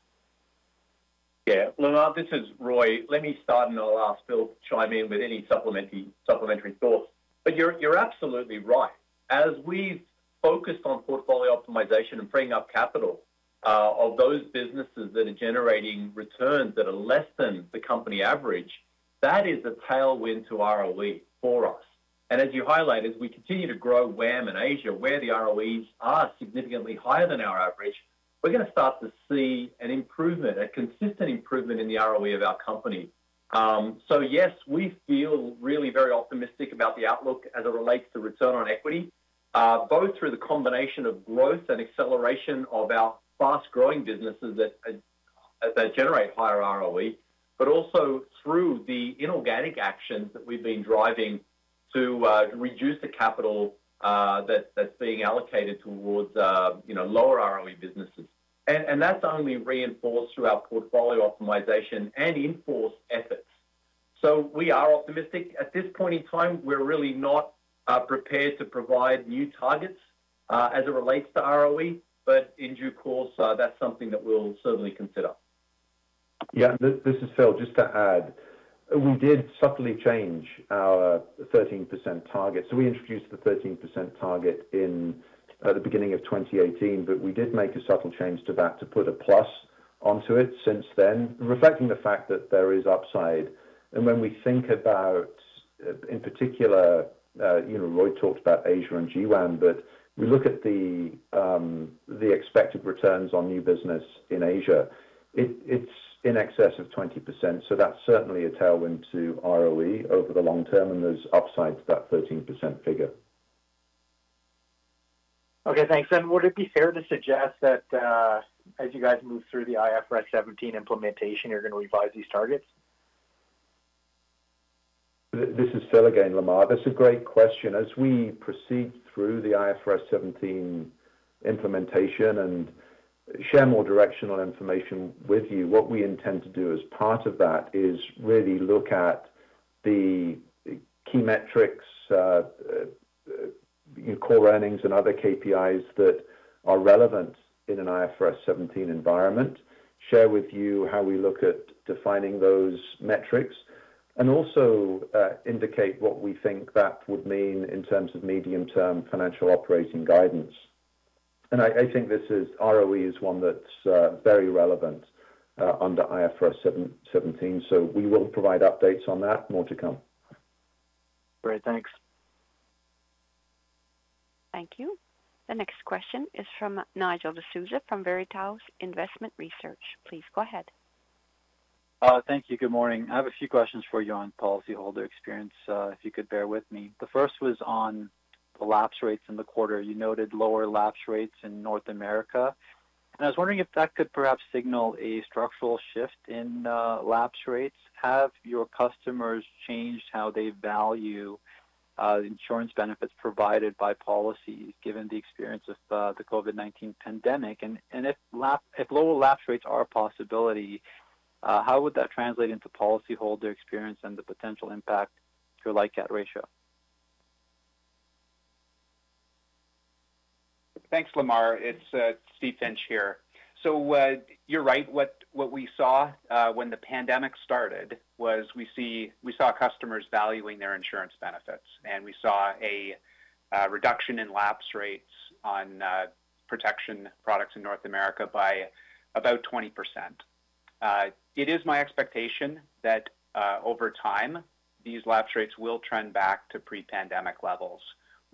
Yeah, Lamar, this is Roy. Let me start and I'll ask Phil to chime in with any supplementary supplementary thoughts. But you're you're absolutely right. As we've focused on portfolio optimization and freeing up capital uh, of those businesses that are generating returns that are less than the company average, that is a tailwind to R O E for us. And as you highlight, as we continue to grow W A M in Asia, where the R O Es are significantly higher than our average, we're going to start to see an improvement, a consistent improvement in the R O E of our company. Um, so, yes, we feel really very optimistic about the outlook as it relates to return on equity, uh, both through the combination of growth and acceleration of our fast-growing businesses that, uh, that generate higher R O E, but also through the inorganic actions that we've been driving to uh, reduce the capital uh, that, that's being allocated towards uh, you know, lower R O E businesses. And, and that's only reinforced through our portfolio optimization and enforced efforts. So we are optimistic. At this point in time, we're really not uh, prepared to provide new targets uh, as it relates to R O E, but in due course, uh, that's something that we'll certainly consider. Yeah, th this is Phil. Just to add, we did subtly change our thirteen percent target. So we introduced the thirteen percent target in at the beginning of twenty eighteen, but we did make a subtle change to that to put a plus onto it since then, reflecting the fact that there is upside. And when we think about, in particular, uh, you know, Roy talked about Asia and G WAM, but we look at the um, the expected returns on new business in Asia. It, it's in excess of twenty percent, so that's certainly a tailwind to R O E over the long term, and there's upside to that thirteen percent figure. Okay, thanks. And would it be fair to suggest that uh, as you guys move through the I F R S seventeen implementation, you're going to revise these targets? This is Phil again, Lamar. That's a great question. As we proceed through the I F R S seventeen implementation and share more directional information with you, what we intend to do as part of that is really look at the key metrics, uh, you know, core earnings and other K P Is that are relevant in an I F R S seventeen environment, share with you how we look at defining those metrics, and also uh, indicate what we think that would mean in terms of medium-term financial operating guidance. And I, I think this is, R O E is one that's uh, very relevant uh, under I F R S seventeen, so we will provide updates on that, more to come. Great, thanks. Thank you. The next question is from Nigel D'Souza from Veritas Investment Research. Please go ahead. Uh, thank you. Good morning. I have a few questions for you on policyholder experience, uh, if you could bear with me. The first was on the lapse rates in the quarter. You noted lower lapse rates in North America, and I was wondering if that could perhaps signal a structural shift in uh, lapse rates. Have your customers changed how they value uh, insurance benefits provided by policies, given the experience of uh, the COVID nineteen pandemic? And, and if, lap, if lower lapse rates are a possibility, Uh, how would that translate into policyholder experience and the potential impact to your LICAT ratio? Thanks, Lamar. It's uh, Steve Finch here. So uh, you're right. What what we saw uh, when the pandemic started was we see we saw customers valuing their insurance benefits, and we saw a uh, reduction in lapse rates on uh, protection products in North America by about twenty percent. Uh, it is my expectation that uh, over time, these lapse rates will trend back to pre-pandemic levels.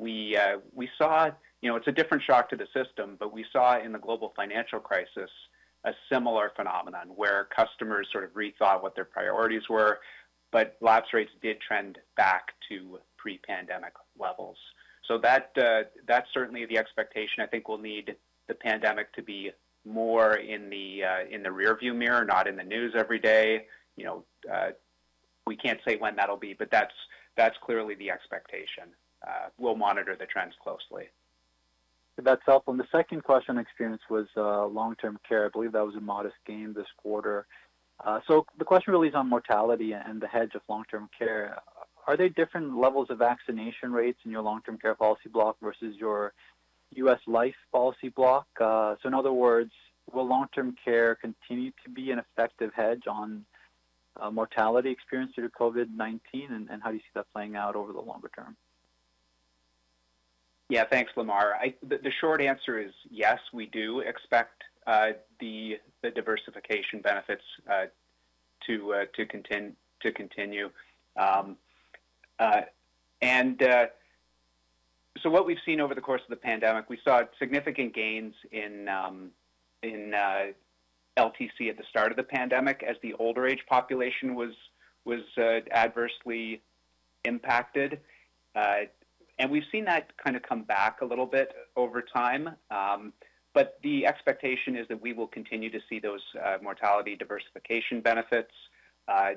We uh, we saw, you know, it's a different shock to the system, but we saw in the global financial crisis a similar phenomenon where customers sort of rethought what their priorities were, but lapse rates did trend back to pre-pandemic levels. So that uh, that's certainly the expectation. I think we'll need the pandemic to be more in the uh, in the rearview mirror, not in the news every day. You know, uh, we can't say when that'll be, but that's that's clearly the expectation. Uh, we'll monitor the trends closely. That's helpful. And the second question experience was uh, long-term care. I believe that was a modest gain this quarter. Uh, so the question really is on mortality and the hedge of long-term care. Are there different levels of vaccination rates in your long-term care policy block versus your U S life policy block? Uh, so in other words, will long-term care continue to be an effective hedge on uh, mortality experience due to COVID nineteen? And, and how do you see that playing out over the longer term? Yeah, thanks, Lamar. I, the, the short answer is yes, we do expect uh, the, the diversification benefits uh, to, uh, to, continu- to continue. Um, uh, and uh, So what we've seen over the course of the pandemic, we saw significant gains in um, in uh, L T C at the start of the pandemic as the older age population was was uh, adversely impacted, uh, and we've seen that kind of come back a little bit over time. Um, but the expectation is that we will continue to see those uh, mortality diversification benefits. Uh,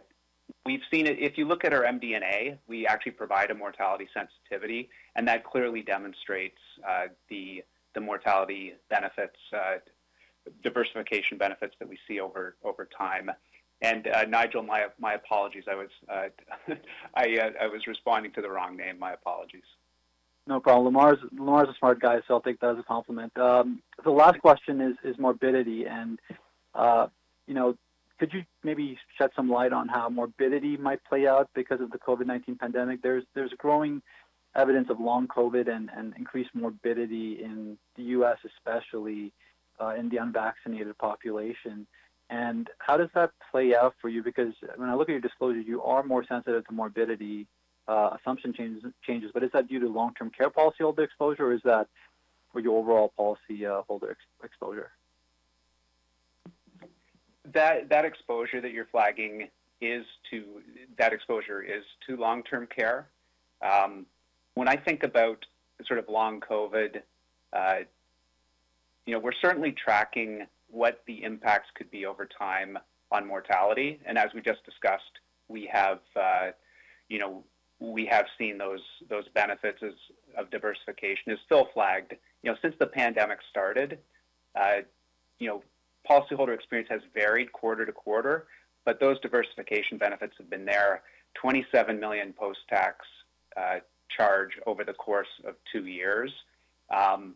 We've seen it. If you look at our M D and A, we actually provide a mortality sensitivity, and that clearly demonstrates uh, the the mortality benefits, uh, diversification benefits that we see over over time. And uh, Nigel, my my apologies. I was uh, I uh, I was responding to the wrong name. My apologies. No problem. Lamar's Lamar's a smart guy, so I'll take that as a compliment. Um, the last question is is morbidity, and uh, you know. Could you maybe shed some light on how morbidity might play out because of the COVID nineteen pandemic? There's there's growing evidence of long COVID and, and increased morbidity in the U S, especially uh, in the unvaccinated population. And how does that play out for you? Because when I look at your disclosure, you are more sensitive to morbidity, uh, assumption changes, changes. But is that due to long-term care policyholder exposure, or is that for your overall policy uh, holder ex- exposure? That that exposure that you're flagging is to that exposure is to long-term care. Um, when I think about sort of long COVID, uh, you know, we're certainly tracking what the impacts could be over time on mortality. And as we just discussed, we have, uh, you know, we have seen those those benefits as, of diversification is still flagged. You know, since the pandemic started, uh, you know, policyholder experience has varied quarter to quarter, but those diversification benefits have been there. twenty-seven million post-tax uh, charge over the course of two years. Um,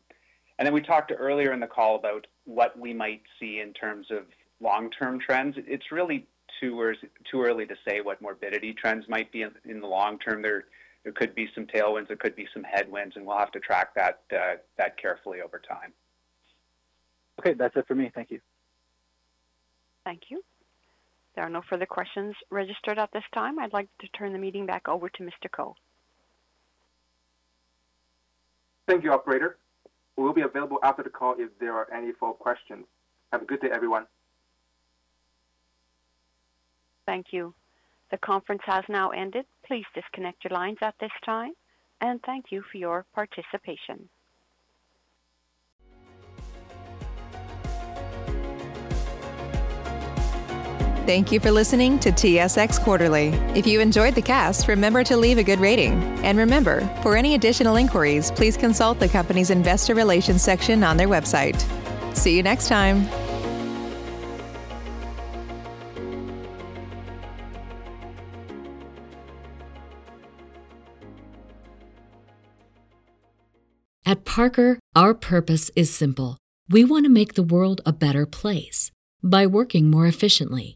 And then we talked earlier in the call about what we might see in terms of long-term trends. It's really too early, too early to say what morbidity trends might be in, in the long term. There, there could be some tailwinds, there could be some headwinds, and we'll have to track that uh, that carefully over time. Okay, that's it for me. Thank you. Thank you. There are no further questions registered at this time. I'd like to turn the meeting back over to Mister Ko. Thank you, Operator. We will be available after the call if there are any follow-up questions. Have a good day, everyone. Thank you. The conference has now ended. Please disconnect your lines at this time, and thank you for your participation. Thank you for listening to T S X Quarterly. If you enjoyed the cast, remember to leave a good rating. And remember, for any additional inquiries, please consult the company's investor relations section on their website. See you next time. At Parker, our purpose is simple. We want to make the world a better place. By working more efficiently.